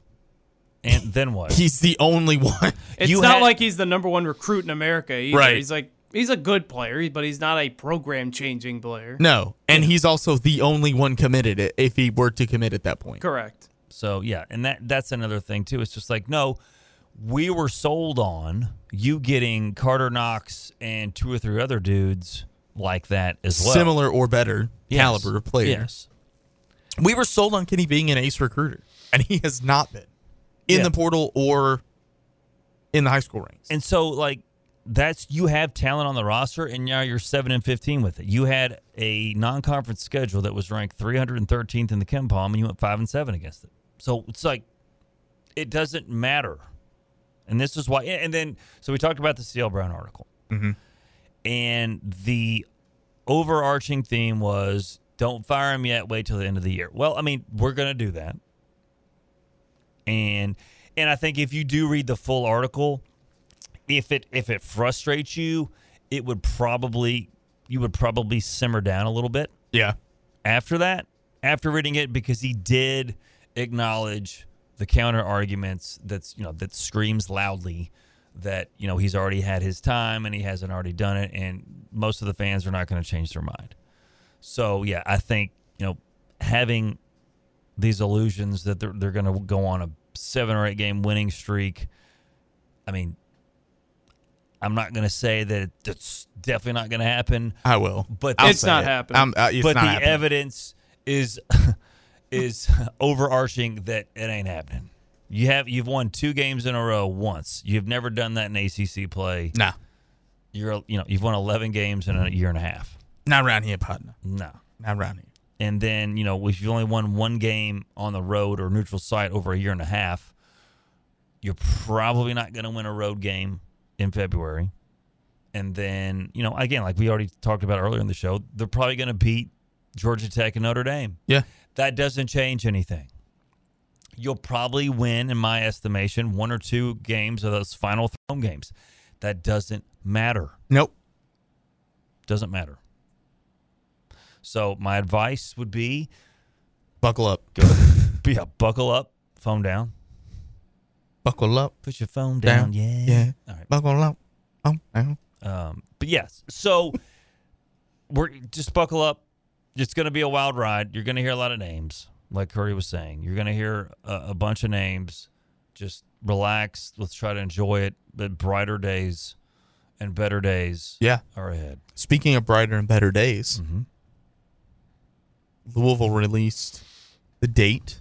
And then what? He's the only one. It's you not had, like he's the number one recruit in America either. Right. He's like, he's a good player, but he's not a program-changing player. No, and yeah. he's also the only one committed if he were to commit at that point. Correct. So, yeah, and that that's another thing, too. It's just like, no, we were sold on you getting Carter Knox and two or three other dudes like that as well. Similar or better yes. caliber of players. Yes. We were sold on Kenny being an ace recruiter, and he has not been. In yeah. the portal or in the high school ranks. And so, like, that's, you have talent on the roster, and now you're seven and fifteen with it. You had a non-conference schedule that was ranked three hundred thirteenth in the KenPom, and you went five and seven against it. So, it's like, it doesn't matter. And this is why, and then, so we talked about the C L Brown article. Mm-hmm. And the overarching theme was, don't fire him yet, wait till the end of the year. Well, I mean, we're going to do that. And and I think if you do read the full article, if it if it frustrates you, it would probably you would probably simmer down a little bit. Yeah. After that, after reading it, because he did acknowledge the counter arguments that's you know that screams loudly that you know he's already had his time and he hasn't already done it, and most of the fans are not going to change their mind. So yeah, I think you know having these illusions that they're, they're going to go on a seven or eight game winning streak. I mean, I'm not going to say that it's definitely not going to happen. I will, but the, it's not it. happening. I'm, uh, it's but not the happening. evidence is is overarching that it ain't happening. You have you've won two games in a row once. You've never done that in A C C play. No, nah. you're you know you've won eleven games in a year and a half. Not around here, partner. No, not around here. And then, you know, if you've only won one game on the road or neutral site over a year and a half, you're probably not going to win a road game in February. And then, you know, again, like we already talked about earlier in the show, they're probably going to beat Georgia Tech and Notre Dame. Yeah. That doesn't change anything. You'll probably win, in my estimation, one or two games of those final three home games. That doesn't matter. Nope. Doesn't matter. So my advice would be, buckle up. Go, yeah, buckle up. Phone down. Buckle up. Put your phone down. down. Yeah. Yeah. All right. Buckle up. Um. Um. But yes. So we're just buckle up. It's going to be a wild ride. You're going to hear a lot of names, like Curry was saying. You're going to hear a, a bunch of names. Just relax. Let's try to enjoy it. But brighter days and better days. Yeah. Are ahead. Speaking of brighter and better days. Mm-hmm. Louisville released the date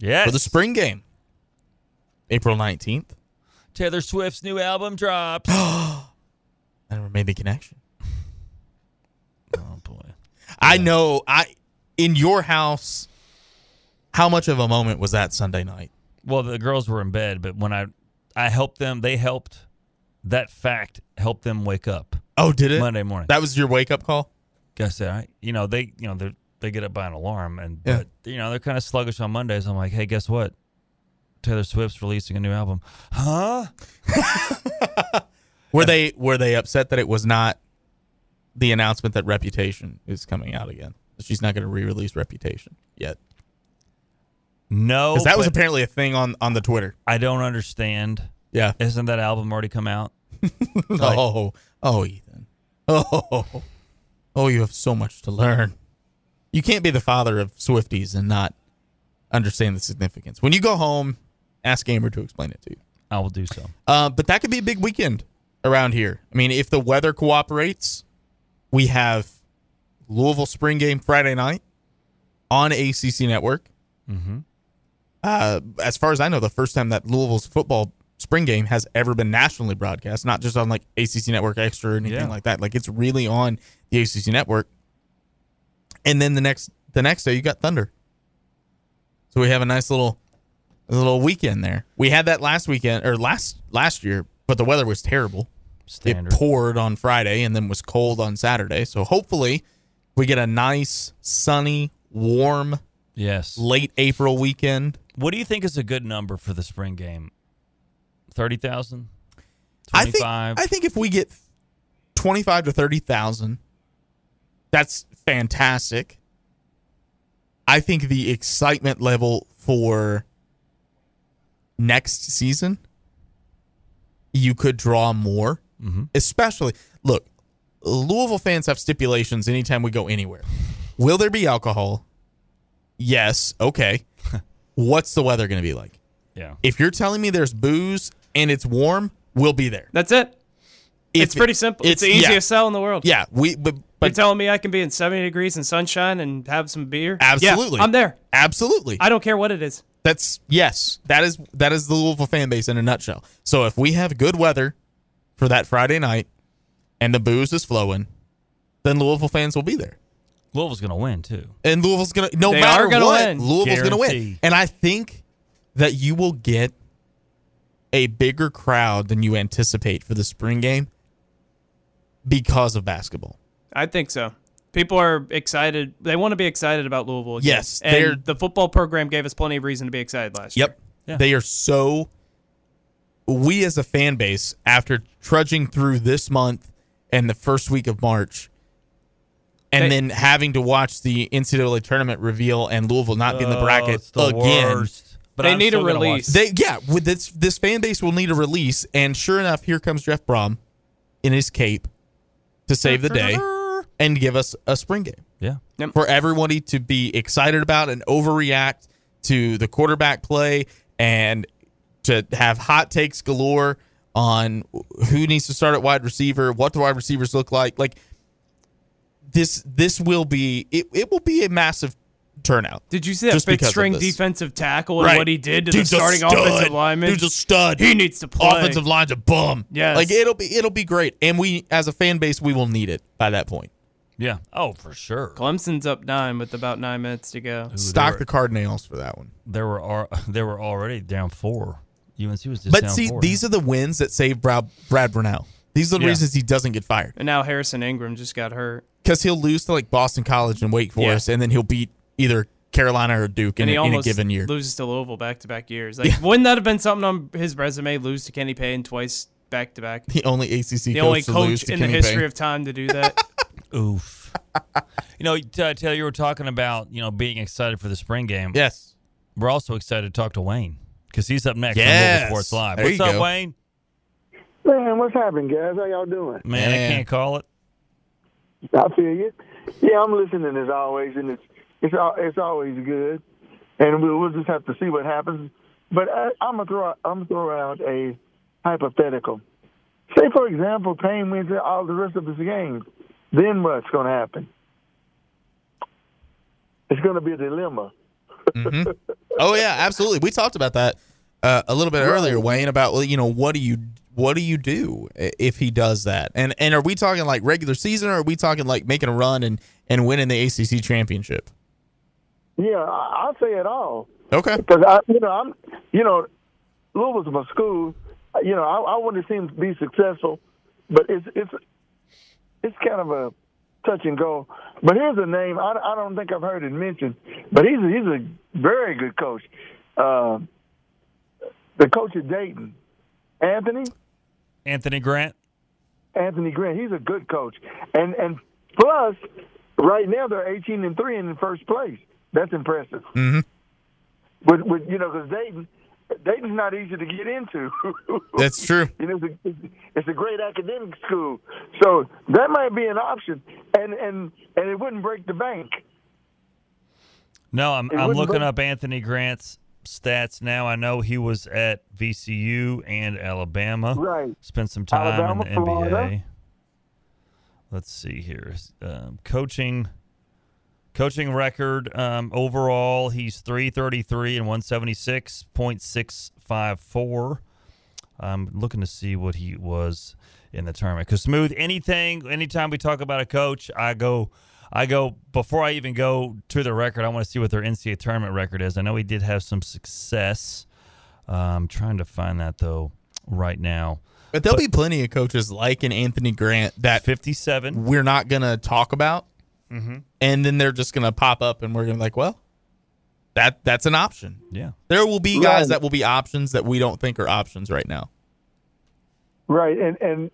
yes. for the spring game, April nineteenth. Taylor Swift's new album drops. I never made the connection. Oh, boy. I yeah. know. I In your house, how much of a moment was that Sunday night? Well, the girls were in bed, but when I, I helped them, they helped. That fact helped them wake up. Oh, did it? Monday morning. That was your wake-up call? Guess I. You know, they, you know, they're. They get up by an alarm, and yeah. but, you know they're kind of sluggish on Mondays. I'm like, hey, guess what? Taylor Swift's releasing a new album, huh? were they were they upset that it was not the announcement that Reputation is coming out again? She's not going to re-release Reputation yet. No, because that was apparently a thing on, on the Twitter. I don't understand. Yeah, isn't that album already come out? like, oh, oh, Ethan. Oh, oh, you have so much to learn. You can't be the father of Swifties and not understand the significance. When you go home, ask Gamer to explain it to you. I will do so. Uh, but that could be a big weekend around here. I mean, if the weather cooperates, we have Louisville spring game Friday night. on A C C Network. Mm-hmm. Uh, as far as I know, the first time that Louisville's football spring game has ever been nationally broadcast, not just on like A C C Network Extra or anything yeah. like that. Like it's really on the A C C Network. And then the next the next day you got Thunder. So we have a nice little a little weekend there. We had that last weekend or last last year, but the weather was terrible. Standard. It poured on Friday and then was cold on Saturday. So hopefully we get a nice, sunny, warm, yes, late April weekend. What do you think is a good number for the spring game? thirty thousand? twenty-five? I think, I think if we get twenty-five to thirty thousand, that's fantastic. I think the excitement level for next season, you could draw more. Mm-hmm. Especially, look, Louisville fans have stipulations anytime we go anywhere. Will there be alcohol? Yes. Okay. What's the weather going to be like? Yeah. If you're telling me there's booze and it's warm, we'll be there. That's it. If it's pretty simple. It's, it's the easiest yeah. sell in the world. Yeah. We. But, but you're telling me I can be in seventy degrees and sunshine and have some beer? Absolutely. Yeah, I'm there. Absolutely. I don't care what it is. That's yes. That is that is the Louisville fan base in a nutshell. So if we have good weather for that Friday night and the booze is flowing, then Louisville fans will be there. Louisville's going to win too. And Louisville's going to no they matter gonna what, win. Louisville's going to win. And I think that you will get a bigger crowd than you anticipate for the spring game because of basketball. I think so. People are excited. They want to be excited about Louisville again. Yes. And the football program gave us plenty of reason to be excited last yep. year. Yep. Yeah. They are so... We as a fan base, after trudging through this month and the first week of March, and they, then having to watch the N C double A tournament reveal and Louisville not be in the bracket oh, the again... Worst. But they I'm need a release. They, yeah, with this this fan base will need a release, and sure enough, here comes Jeff Brohm in his cape to save the day and give us a spring game. Yeah, yep. For everybody to be excited about and overreact to the quarterback play and to have hot takes galore on who needs to start at wide receiver, what the wide receivers look like. Like this, this will be it. It will be a massive turnout. Did you see that fifth string defensive tackle and right. what he did to Dude's the starting offensive lineman? Dude's a stud. He needs to play. Offensive line's a bum. Yes. Like it'll be it'll be great. And we as a fan base we will need it by that point. Yeah. Oh, for sure. Clemson's up nine with about nine minutes to go. Ooh, Stock were, the Cardinals for that one. There were they were already down four. U N C was just but down see, four. But see, these now. are the wins that save Brad, Brad Brownell. These are the yeah. reasons he doesn't get fired. And now Harrison Ingram just got hurt. Because he'll lose to like Boston College and Wake Forest yeah. and then he'll beat either Carolina or Duke in, in a given year. Loses to Louisville back-to-back years. Like, yeah. wouldn't that have been something on his resume? Lose to Kenny Payne twice back-to-back. The only A C C the coach, only coach to lose to in Kenny the history Payne. Of time to do that. Oof. You know, Taylor, you were talking about you know being excited for the spring game. Yes. We're also excited to talk to Wayne because he's up next yes. on Louisville Sports Live. There what's up, go. Wayne? Man, what's happening, guys? How y'all doing? Man, Man, I can't call it. I feel you. Yeah, I'm listening as always, and it's It's it's always good, and we'll, we'll just have to see what happens. But I, I'm gonna throw I'm throw out a hypothetical. Say, for example, Payne wins all the rest of his games. Then what's going to happen? It's going to be a dilemma. Mm-hmm. Oh yeah, absolutely. We talked about that uh, a little bit right. earlier, Wayne. About well, you know, what do you what do you do if he does that? And and are we talking like regular season, or are we talking like making a run and, and winning the A C C championship? Yeah, I'll say it all. Okay. Because I, you know, I'm, you know, Louisville's my school. You know, I, I want to see him be successful, but it's it's it's kind of a touch and go. But here's a name I, I don't think I've heard it mentioned, but he's a, he's a very good coach. Uh, the coach at Dayton, Anthony. Anthony Grant. Anthony Grant. He's a good coach, and and plus, right now they're eighteen and three and in first place. That's impressive. Mm-hmm. With, with you know, because Dayton, Dayton's not easy to get into. That's true. And it's a, it's a great academic school, so that might be an option, and and, and it wouldn't break the bank. No, I'm it I'm looking break- up Anthony Grant's stats now. I know he was at V C U and Alabama. Right. Spent some time Alabama, in the N B A. Florida. Let's see here, um, coaching. Coaching record um, overall, he's three thirty-three and one seventy-six point six five four. I'm looking to see what he was in the tournament. Because Smooth, anything, anytime we talk about a coach, I go, I go before I even go to the record, I want to see what their N C A A tournament record is. I know he did have some success. Uh, I'm trying to find that though right now. But there'll but, be plenty of coaches like an Anthony Grant that fifty-seven we're not going to talk about. Mm-hmm. And then they're just going to pop up, and we're going to be like, well, that that's an option. Yeah. There will be guys right. that will be options that we don't think are options right now. Right. And and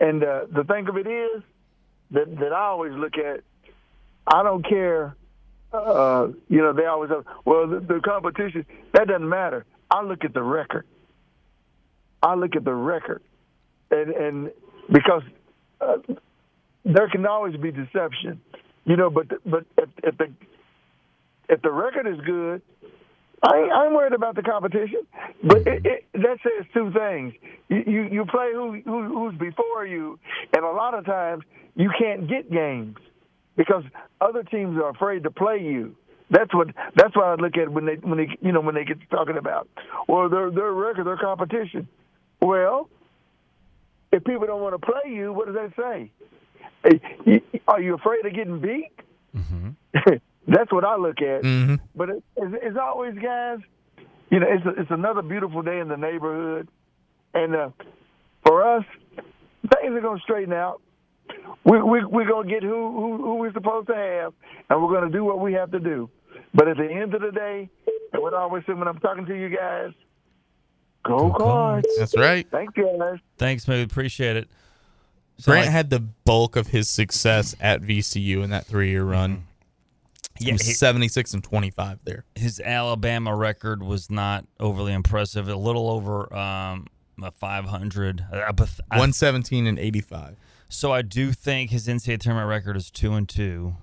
and uh, the thing of it is that, that I always look at, I don't care. Uh, you know, they always have, well, the, the competition, that doesn't matter. I look at the record. I look at the record. And, and because uh, there can always be deception. You know, but but if, if the if the record is good, I ain't, I ain't worried about the competition. But it, it, that says two things: you you, you play who, who who's before you, and a lot of times you can't get games because other teams are afraid to play you. That's what that's what I look at when they when they you know when they get talking about well their their record, their competition. Well, if people don't want to play you, what does that say? Are you afraid of getting beat? Mm-hmm. That's what I look at. Mm-hmm. But it, it's, it's always, guys, you know, it's a, it's another beautiful day in the neighborhood. And uh, for us, things are going to straighten out. We, we, we're going to get who, who, who we're supposed to have, and we're going to do what we have to do. But at the end of the day, and what I always say when I'm talking to you guys, go, go Cards. That's right. Thanks, guys. Thanks, man. Appreciate it. So Grant like, had the bulk of his success at V C U in that three-year run. He yeah, was he, seventy-six and twenty-five there. His Alabama record was not overly impressive. A little over um, a five hundred. I, I, one seventeen and eighty-five. So I do think his N C A A tournament record is two and two.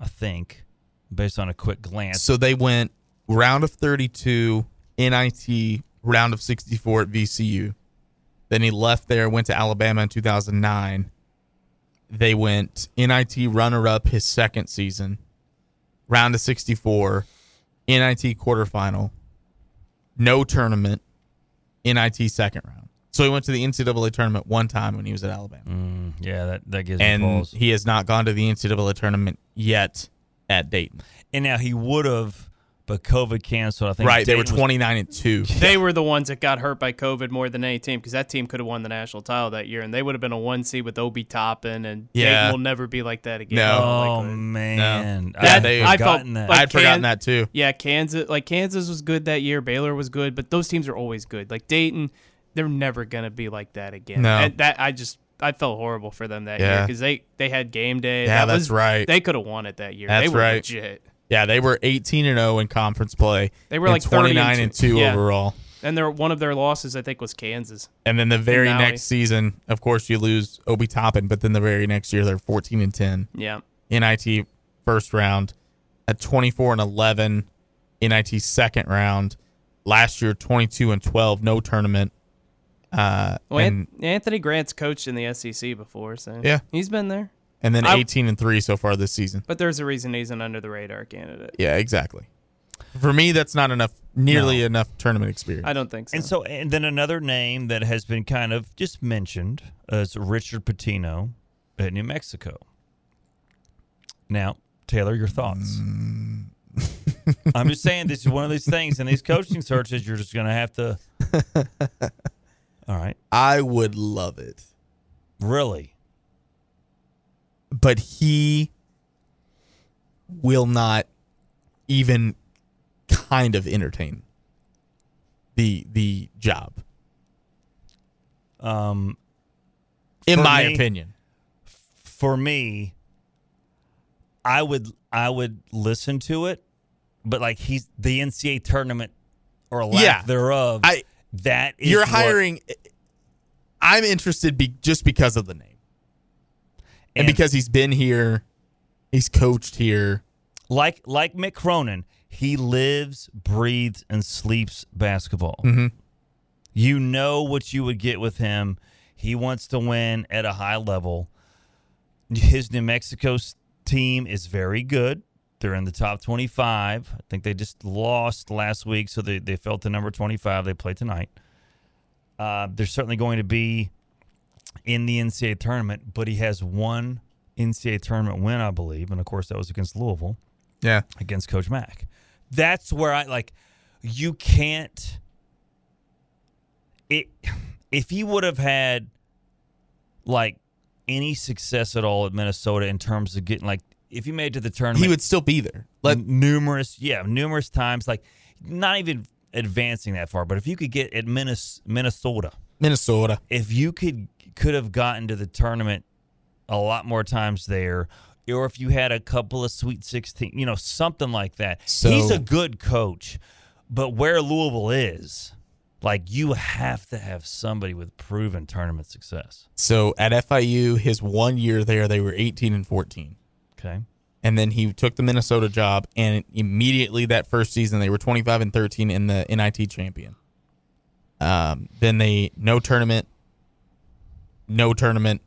I think, based on a quick glance. So they went round of thirty-two, N I T, round of sixty-four at V C U. Then he left there, went to Alabama in two thousand nine. They went N I T runner-up his second season, round of sixty-four, N I T quarterfinal, no tournament, N I T second round. So he went to the N C A A tournament one time when he was at Alabama. Mm, yeah, that, that gives him balls. And he has not gone to the N C A A tournament yet at Dayton. And now he would have... But COVID canceled. I think right. Dayton they were twenty-nine and two. They were the ones that got hurt by COVID more than any team because that team could have won the national title that year, and they would have been a one seed with Obi Toppin. And yeah. Dayton will never be like that again. No, oh man, no. That, yeah, I felt that. Like I'd Can- forgotten that too. Yeah, Kansas, like Kansas was good that year. Baylor was good, but those teams are always good. Like Dayton, they're never gonna be like that again. No, and that I just. I felt horrible for them that yeah. year because they, they had game day. Yeah, that that's was, right. They could have won it that year. That's they were right. legit. Yeah, they were eighteen and oh in conference play. They were like twenty-nine and two yeah. overall. And their one of their losses, I think, was Kansas. And then the very Maui. next season, of course, you lose Obi Toppin, but then the very next year they're fourteen and ten. Yeah. N I T first round at twenty-four and eleven, N I T second round. Last year twenty-two and twelve, no tournament. Uh, well, and, Anthony Grant's coached in the S E C before, so yeah. he's been there. And then eighteen and three so far this season. But there's a reason he's an under-the-radar candidate. Yeah, exactly. For me, that's not enough, nearly no. enough tournament experience. I don't think so. And so, and then another name that has been kind of just mentioned is Richard Pitino at New Mexico. Now, Taylor, your thoughts? Mm. I'm just saying this is one of these things, and these coaching searches, you're just going to have to. All right. I would love it. Really? But he will not even kind of entertain the the job. Um, in my me, opinion, for me, I would I would listen to it, but like he's the N C A A tournament or lack yeah, thereof. I, that is you're hiring. What, I'm interested be, just because of the name. And, and because he's been here, he's coached here. Like like Mick Cronin, he lives, breathes, and sleeps basketball. Mm-hmm. You know what you would get with him. He wants to win at a high level. His New Mexico team is very good. They're in the top twenty-five. I think they just lost last week, so they, they fell to number twenty-five. They play tonight. Uh, they're certainly going to be in the N C double A tournament, but he has one N C double A tournament win, I believe, and, of course, that was against Louisville. Yeah. Against Coach Mack. That's where I, like, you can't – it. If he would have had, like, any success at all at Minnesota in terms of getting, like, if he made it to the tournament, he would still be there. Like numerous, yeah, numerous times. Like, not even advancing that far. But if you could get at Minnesota, Minnesota, if you could could have gotten to the tournament a lot more times there, or if you had a couple of Sweet sixteen, you know, something like that. So, he's a good coach, but where Louisville is, like, you have to have somebody with proven tournament success. So at F I U, his one year there, they were eighteen and fourteen. Okay. And then he took the Minnesota job, and immediately that first season they were twenty-five and thirteen in the N I T champion. Um, then they no tournament, no tournament,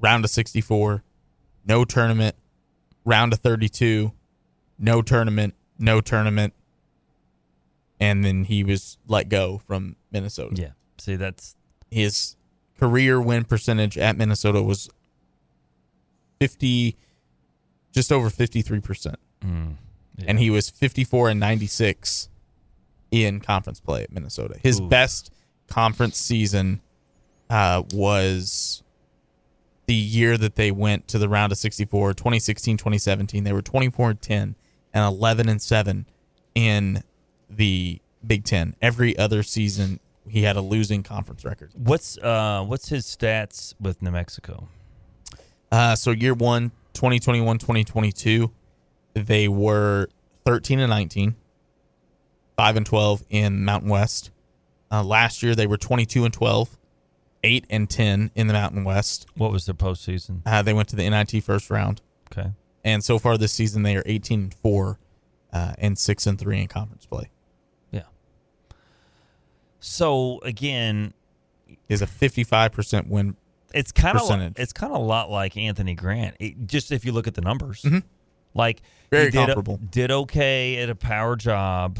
round of sixty-four, no tournament, round of thirty-two, no tournament, no tournament, and then he was let go from Minnesota. Yeah, see, that's his career win percentage at Minnesota was fifty. Just over fifty-three percent. Mm, yeah. And he was fifty-four and ninety-six in conference play at Minnesota. His Ooh. best conference season uh, was the year that they went to the round of sixty-four, twenty sixteen twenty seventeen. They were twenty-four and ten and eleven and seven in the Big Ten. Every other season, he had a losing conference record. What's uh, what's his stats with New Mexico? Uh, so year one, twenty twenty-one twenty twenty-two, they were thirteen and nineteen, five and twelve in Mountain West. Uh, last year, they were twenty-two and twelve, eight and ten in the Mountain West. What was their postseason? Uh, they went to the N I T first round. Okay. And so far this season, they are eighteen and four uh, and six and three in conference play. Yeah. So, again, is a fifty-five percent win. It's kind of it's kind of a lot like Anthony Grant. It, just if you look at the numbers, mm-hmm. like very he did, comparable. Did okay at a power job,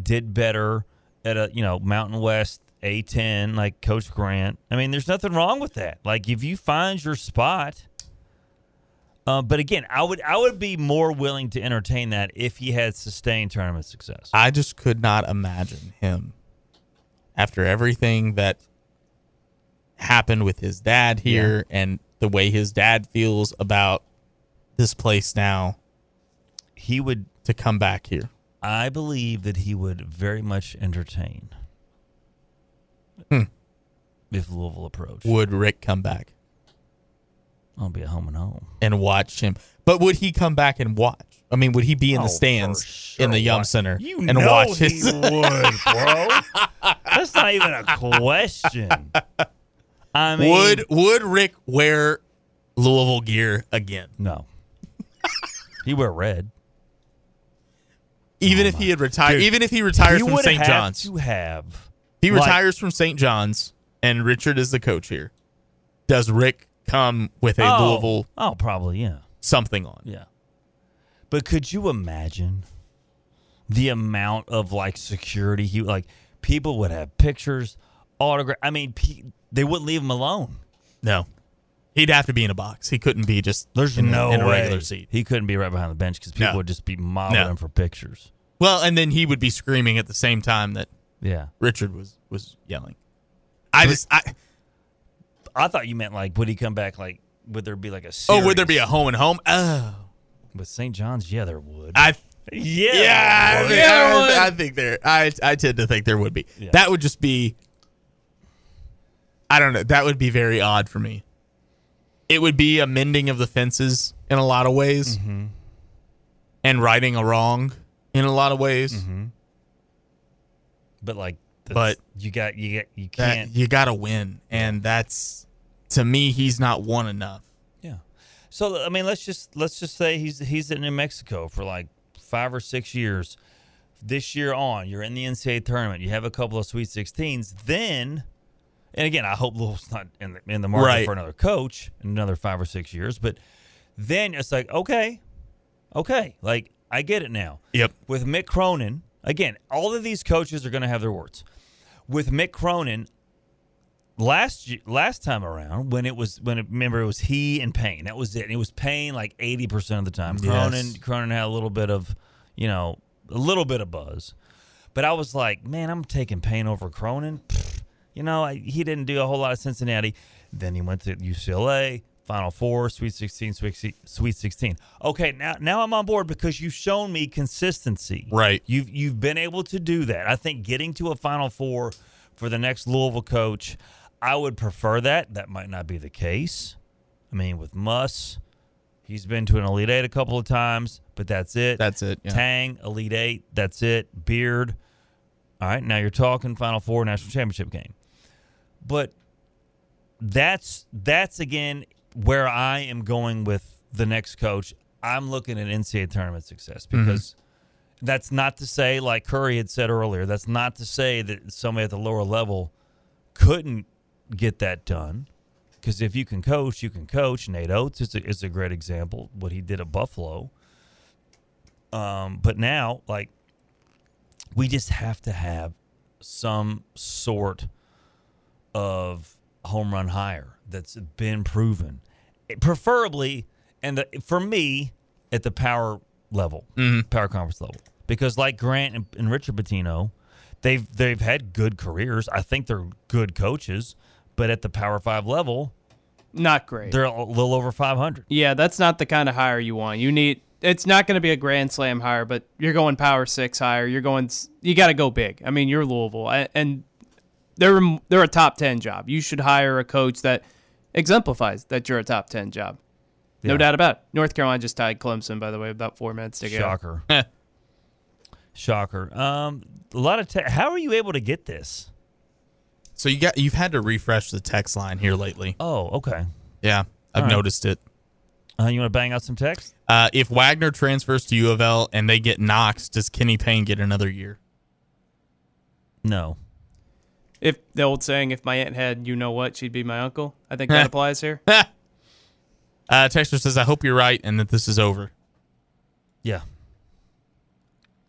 did better at a you know Mountain West A ten like Coach Grant. I mean, there's nothing wrong with that. Like if you find your spot, uh, but again, I would I would be more willing to entertain that if he had sustained tournament success. I just could not imagine him after everything that happened with his dad here yeah. and the way his dad feels about this place now, he would to come back here. I believe that he would very much entertain hmm. if Louisville approached. Would Rick come back? I'll be at home and home and watch him. But would he come back and watch? I mean, would he be in oh, the stands sure. in the Yum Center you and know watch he his? Would, bro. That's not even a question. I mean, would would Rick wear Louisville gear again? No. He wear red. Even oh if he had retired, dude, even if he retires he from Saint John's, to have he like, retires from Saint John's, and Richard is the coach here. Does Rick come with a oh, Louisville? Oh, probably yeah. Something on yeah. But could you imagine the amount of like security he like? People would have pictures, autograph. I mean. P- They wouldn't leave him alone. No. He'd have to be in a box. He couldn't be just There's in, no in a regular way. Seat. He couldn't be right behind the bench because people no. would just be modeling no. him for pictures. Well, and then he would be screaming at the same time that yeah. Richard was, was yelling. I just I, I thought you meant like would he come back like would there be like a series? Oh, would there be a home and home? Oh. With Saint John's, yeah, there would. I Yeah. Yeah, there yeah would. I, I think there I I tend to think there would be. Yeah. That would just be I don't know. That would be very odd for me. It would be a mending of the fences in a lot of ways mm-hmm. and righting a wrong in a lot of ways. Mm-hmm. But like but you got you got you can't that, you got to win and that's to me he's not won enough. Yeah. So I mean let's just let's just say he's he's in New Mexico for like five or six years. This year on, you're in the N C double A tournament. You have a couple of Sweet sixteens, then and again, I hope Louisville's not in the, in the market right. for another coach in another five or six years. But then it's like, okay, okay. Like, I get it now. Yep. With Mick Cronin, again, all of these coaches are going to have their words. With Mick Cronin, last last time around, when it was when it, remember it was he and Payne. That was it. And it was Payne like eighty percent of the time. Yes. Cronin Cronin had a little bit of, you know, a little bit of buzz. But I was like, man, I'm taking Payne over Cronin. Pfft. You know, I, he didn't do a whole lot of Cincinnati. Then he went to U C L A, Final Four, Sweet sixteen, Sweet sixteen. Okay, now now I'm on board because you've shown me consistency. Right. You've, you've been able to do that. I think getting to a Final Four for the next Louisville coach, I would prefer that. That might not be the case. I mean, with Muss, he's been to an Elite Eight a couple of times, but that's it. That's it. Yeah. Tang, Elite Eight, that's it. Beard. All right, now you're talking Final Four, National Championship game. But that's, that's again, where I am going with the next coach. I'm looking at N C A A tournament success because mm-hmm. that's not to say, like Curry had said earlier, that's not to say that somebody at the lower level couldn't get that done. Because if you can coach, you can coach. Nate Oats is a, is a great example, what he did at Buffalo. Um, but now, like, we just have to have some sort of home run hire that's been proven. It, preferably, and the, for me, at the power level, mm-hmm. power conference level. Because like Grant and, and Richard Pitino, they've they've had good careers. I think they're good coaches. But at the Power Five level, not great. They're a little over five hundred. Yeah, that's not the kind of hire you want. You need. It's not going to be a Grand Slam hire, but you're going Power Six hire. You're going. You got to go big. I mean, you're Louisville, and they're they're a top ten job. You should hire a coach that exemplifies that you're a top ten job. No yeah. doubt about it. North Carolina just tied Clemson, by the way, about four minutes to go. Shocker. Shocker. Um, a lot of. Te- How are you able to get this? So you got you've had to refresh the text line here lately. Oh, okay. Yeah, I've right. noticed it. Uh, you want to bang out some text? Uh, if Wagner transfers to UofL and they get Knox, does Kenny Payne get another year? No. If the old saying, "If my aunt had you know what, she'd be my uncle," I think that applies here. uh, Texter says, "I hope you're right and that this is over." Yeah.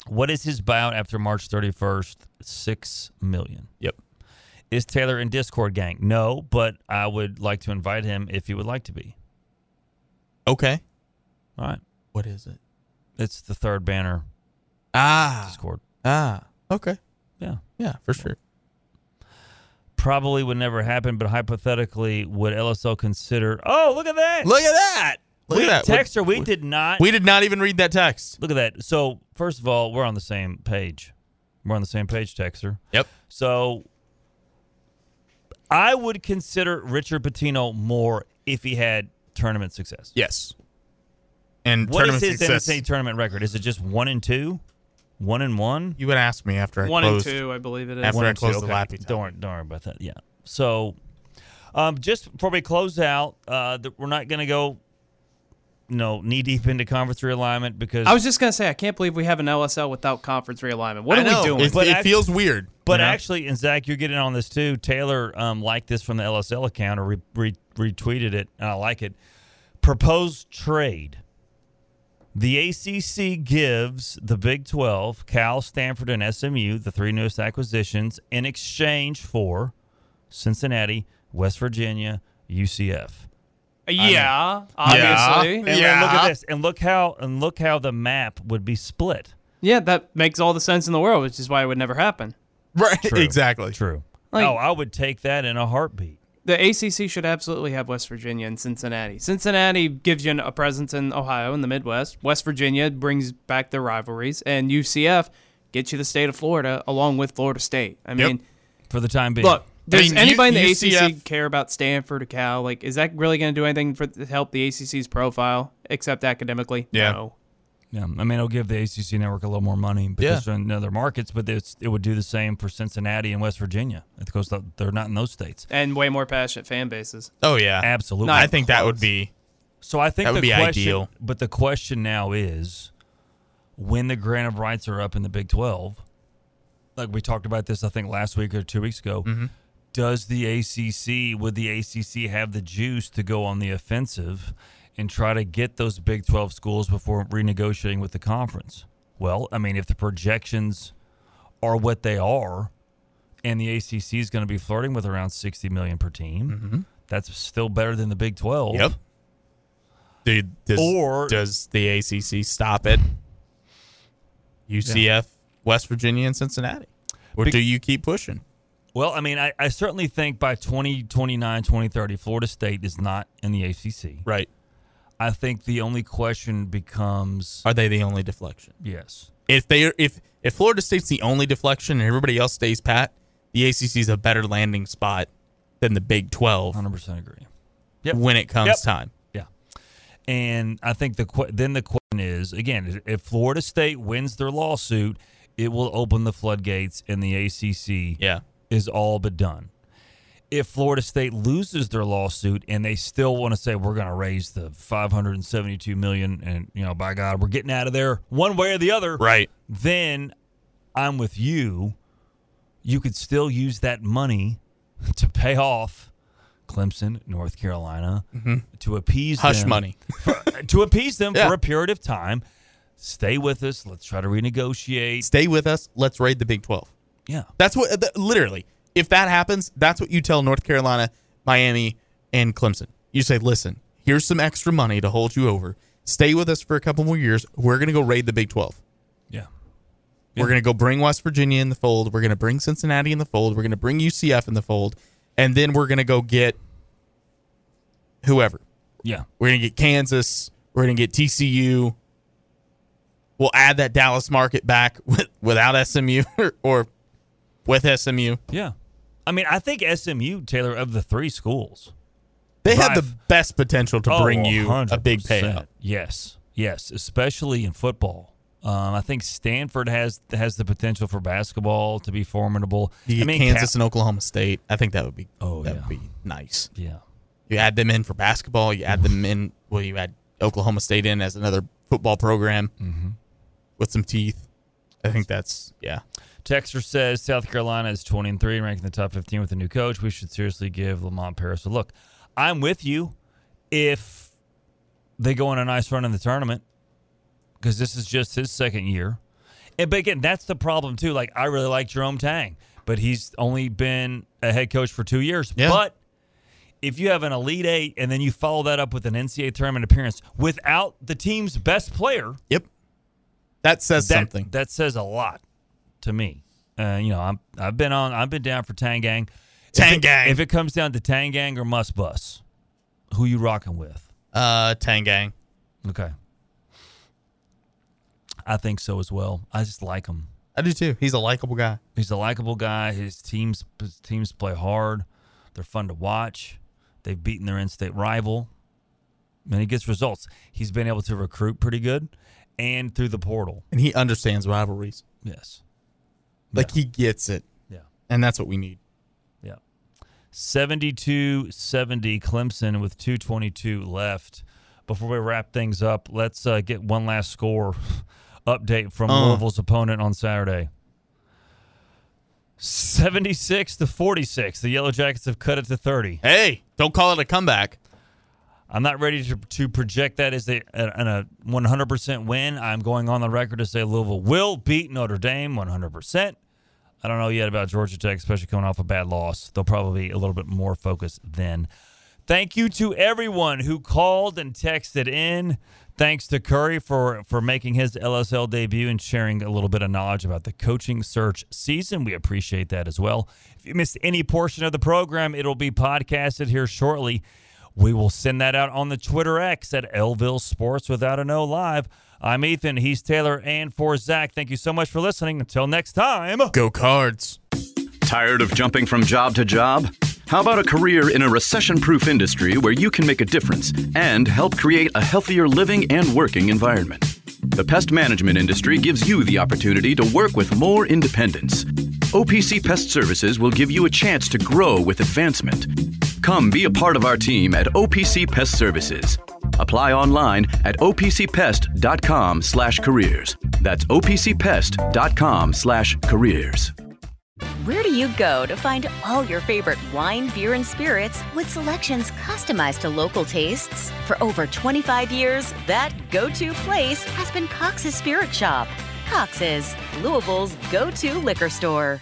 What is his buyout after March thirty-first? Six million. Yep. Is Taylor in Discord gang? No, but I would like to invite him if he would like to be. Okay. All right. What is it? It's the third banner. Ah. Discord. Ah. Okay. Yeah. Yeah, for sure. Probably would never happen, but hypothetically, would L S L consider... Oh, look at that! Look at that! Look we at that. Texter, we, we did not... We did not even read that text. Look at that. So, first of all, we're on the same page. We're on the same page, Texter. Yep. So... I would consider Richard Pitino more if he had tournament success. Yes. And what is his N C A A tournament record? Is it just one and two, one and one? You would ask me after I one closed. One and two, I believe it is. After one I closed two, the okay. Don't worry, don't worry about that. Yeah. So, um, just before we close out, uh, the, we're not going to go, you know, knee deep into conference realignment because I was just going to say I can't believe we have an L S L without conference realignment. What I are know. we doing? It, but it act- feels weird. But you know? Actually, and Zach, you're getting on this too. Taylor um, liked this from the L S L account or re- re- retweeted it, and I like it. Proposed trade. The A C C gives the Big twelve, Cal, Stanford, and S M U, the three newest acquisitions, in exchange for Cincinnati, West Virginia, U C F. Yeah, I mean, obviously. Yeah. And yeah. look at this, and look how and look how the map would be split. Yeah, that makes all the sense in the world, which is why it would never happen. Right, True. exactly. True. Like, oh, I would take that in a heartbeat. The A C C should absolutely have West Virginia and Cincinnati. Cincinnati gives you a presence in Ohio and the Midwest. West Virginia brings back their rivalries. And U C F gets you the state of Florida along with Florida State. I mean, yep. for the time being. Look, does I mean, anybody U- in the U C F... A C C care about Stanford or Cal? Like, is that really going to do anything for, to help the A C C's profile, except academically? Yeah. No. Yeah, I mean, it'll give the A C C network a little more money because yeah. they're in other markets, but it's, it would do the same for Cincinnati and West Virginia because they're not in those states. And way more passionate fan bases. Oh, yeah. Absolutely. No, I think close. that would be So I think that would the be question, ideal. But the question now is, when the grant of rights are up in the Big twelve, like we talked about this, I think, last week or two weeks ago, mm-hmm. does the A C C, would the A C C have the juice to go on the offensive and try to get those Big twelve schools before renegotiating with the conference? Well, I mean, if the projections are what they are, and the A C C is going to be flirting with around sixty million dollars per team, mm-hmm. that's still better than the Big twelve. Yep. Do, does, or does the A C C stop at U C F, yeah. West Virginia, and Cincinnati? Or Be- do you keep pushing? Well, I mean, I, I certainly think by twenty twenty-nine, twenty thirty, Florida State is not in the A C C. Right. I think the only question becomes... Are they the only deflection? Yes. If they are, if if Florida State's the only deflection and everybody else stays pat, the A C C is a better landing spot than the Big twelve. one hundred percent agree. Yep. When it comes yep. time. Yeah. And I think the then the question is, again, if Florida State wins their lawsuit, it will open the floodgates and the A C C yeah. is all but done. If Florida State loses their lawsuit and they still want to say we're going to raise the five hundred seventy-two million dollars and, you know, by God, we're getting out of there one way or the other, right? Then I'm with you. You could still use that money to pay off Clemson, North Carolina, mm-hmm. to appease Hush them. Hush money. for, to appease them yeah. for a period of time. Stay with us. Let's try to renegotiate. Stay with us. Let's raid the Big twelve. Yeah. That's what, th- literally, if that happens, that's what you tell North Carolina, Miami, and Clemson. You say, listen, here's some extra money to hold you over. Stay with us for a couple more years. We're going to go raid the Big twelve. Yeah. yeah. We're going to go bring West Virginia in the fold. We're going to bring Cincinnati in the fold. We're going to bring U C F in the fold. And then we're going to go get whoever. Yeah. We're going to get Kansas. We're going to get T C U. We'll add that Dallas market back with, without S M U or, or with S M U. Yeah. I mean, I think S M U, Taylor, of the three schools, they have the best potential to oh, bring you one hundred percent. A big payout. Yes. Yes. Especially in football. Um, I think Stanford has has the potential for basketball to be formidable. You I mean, Kansas Cal- and Oklahoma State. I think that would be oh, that yeah. would be nice. Yeah. You add them in for basketball. You add them in. Well, you add Oklahoma State in as another football program. Mm-hmm. With some teeth. I think that's, yeah. Texter says South Carolina is twenty and three and ranking the top fifteen with a new coach. We should seriously give Lamont Paris a look. I'm with you if they go on a nice run in the tournament, because this is just his second year. And, but again, that's the problem too. Like, I really like Jerome Tang, but he's only been a head coach for two years. Yeah. But if you have an Elite Eight and then you follow that up with an N C double A tournament appearance without the team's best player. Yep. That says that, something. That says a lot to me. Uh, you know, I'm I've been on I've been down for Tang Gang. Tang if Gang. It, if it comes down to Tang Gang or Must Bus, who you rocking with? Uh, Tang Gang. Okay. I think so as well. I just like him. I do too. He's a likable guy. He's a likable guy. His teams his teams play hard. They're fun to watch. They've beaten their in-state rival. And he gets results. He's been able to recruit pretty good. And through the portal. And he understands rivalries. Yes. Like, yeah. he gets it. Yeah. And that's what we need. Yeah. seventy-two seventy Clemson with two twenty-two left. Before we wrap things up, let's uh, get one last score update from uh. Louisville's opponent on Saturday. seventy-six to forty-six. The Yellow Jackets have cut it to thirty. Hey, don't call it a comeback. I'm not ready to, to project that as a, a, a one hundred percent win. I'm going on the record to say Louisville will beat Notre Dame one hundred percent. I don't know yet about Georgia Tech, especially coming off a bad loss. They'll probably be a little bit more focused then. Thank you to everyone who called and texted in. Thanks to Curry for, for making his L S L debut and sharing a little bit of knowledge about the coaching search season. We appreciate that as well. If you missed any portion of the program, it'll be podcasted here shortly. We will send that out on the Twitter X at Lville Sports Without an O Live. I'm Ethan, he's Taylor, and for Zach, thank you so much for listening. Until next time, go Cards. Tired of jumping from job to job? How about a career in a recession-proof industry where you can make a difference and help create a healthier living and working environment? The pest management industry gives you the opportunity to work with more independence. O P C Pest Services will give you a chance to grow with advancement. Come be a part of our team at O P C Pest Services. Apply online at opcpest.com slash careers. That's opcpest.com slash careers. Where do you go to find all your favorite wine, beer, and spirits with selections customized to local tastes? For over twenty-five years, that go-to place has been Cox's Spirit Shop. Cox's, Louisville's go-to liquor store.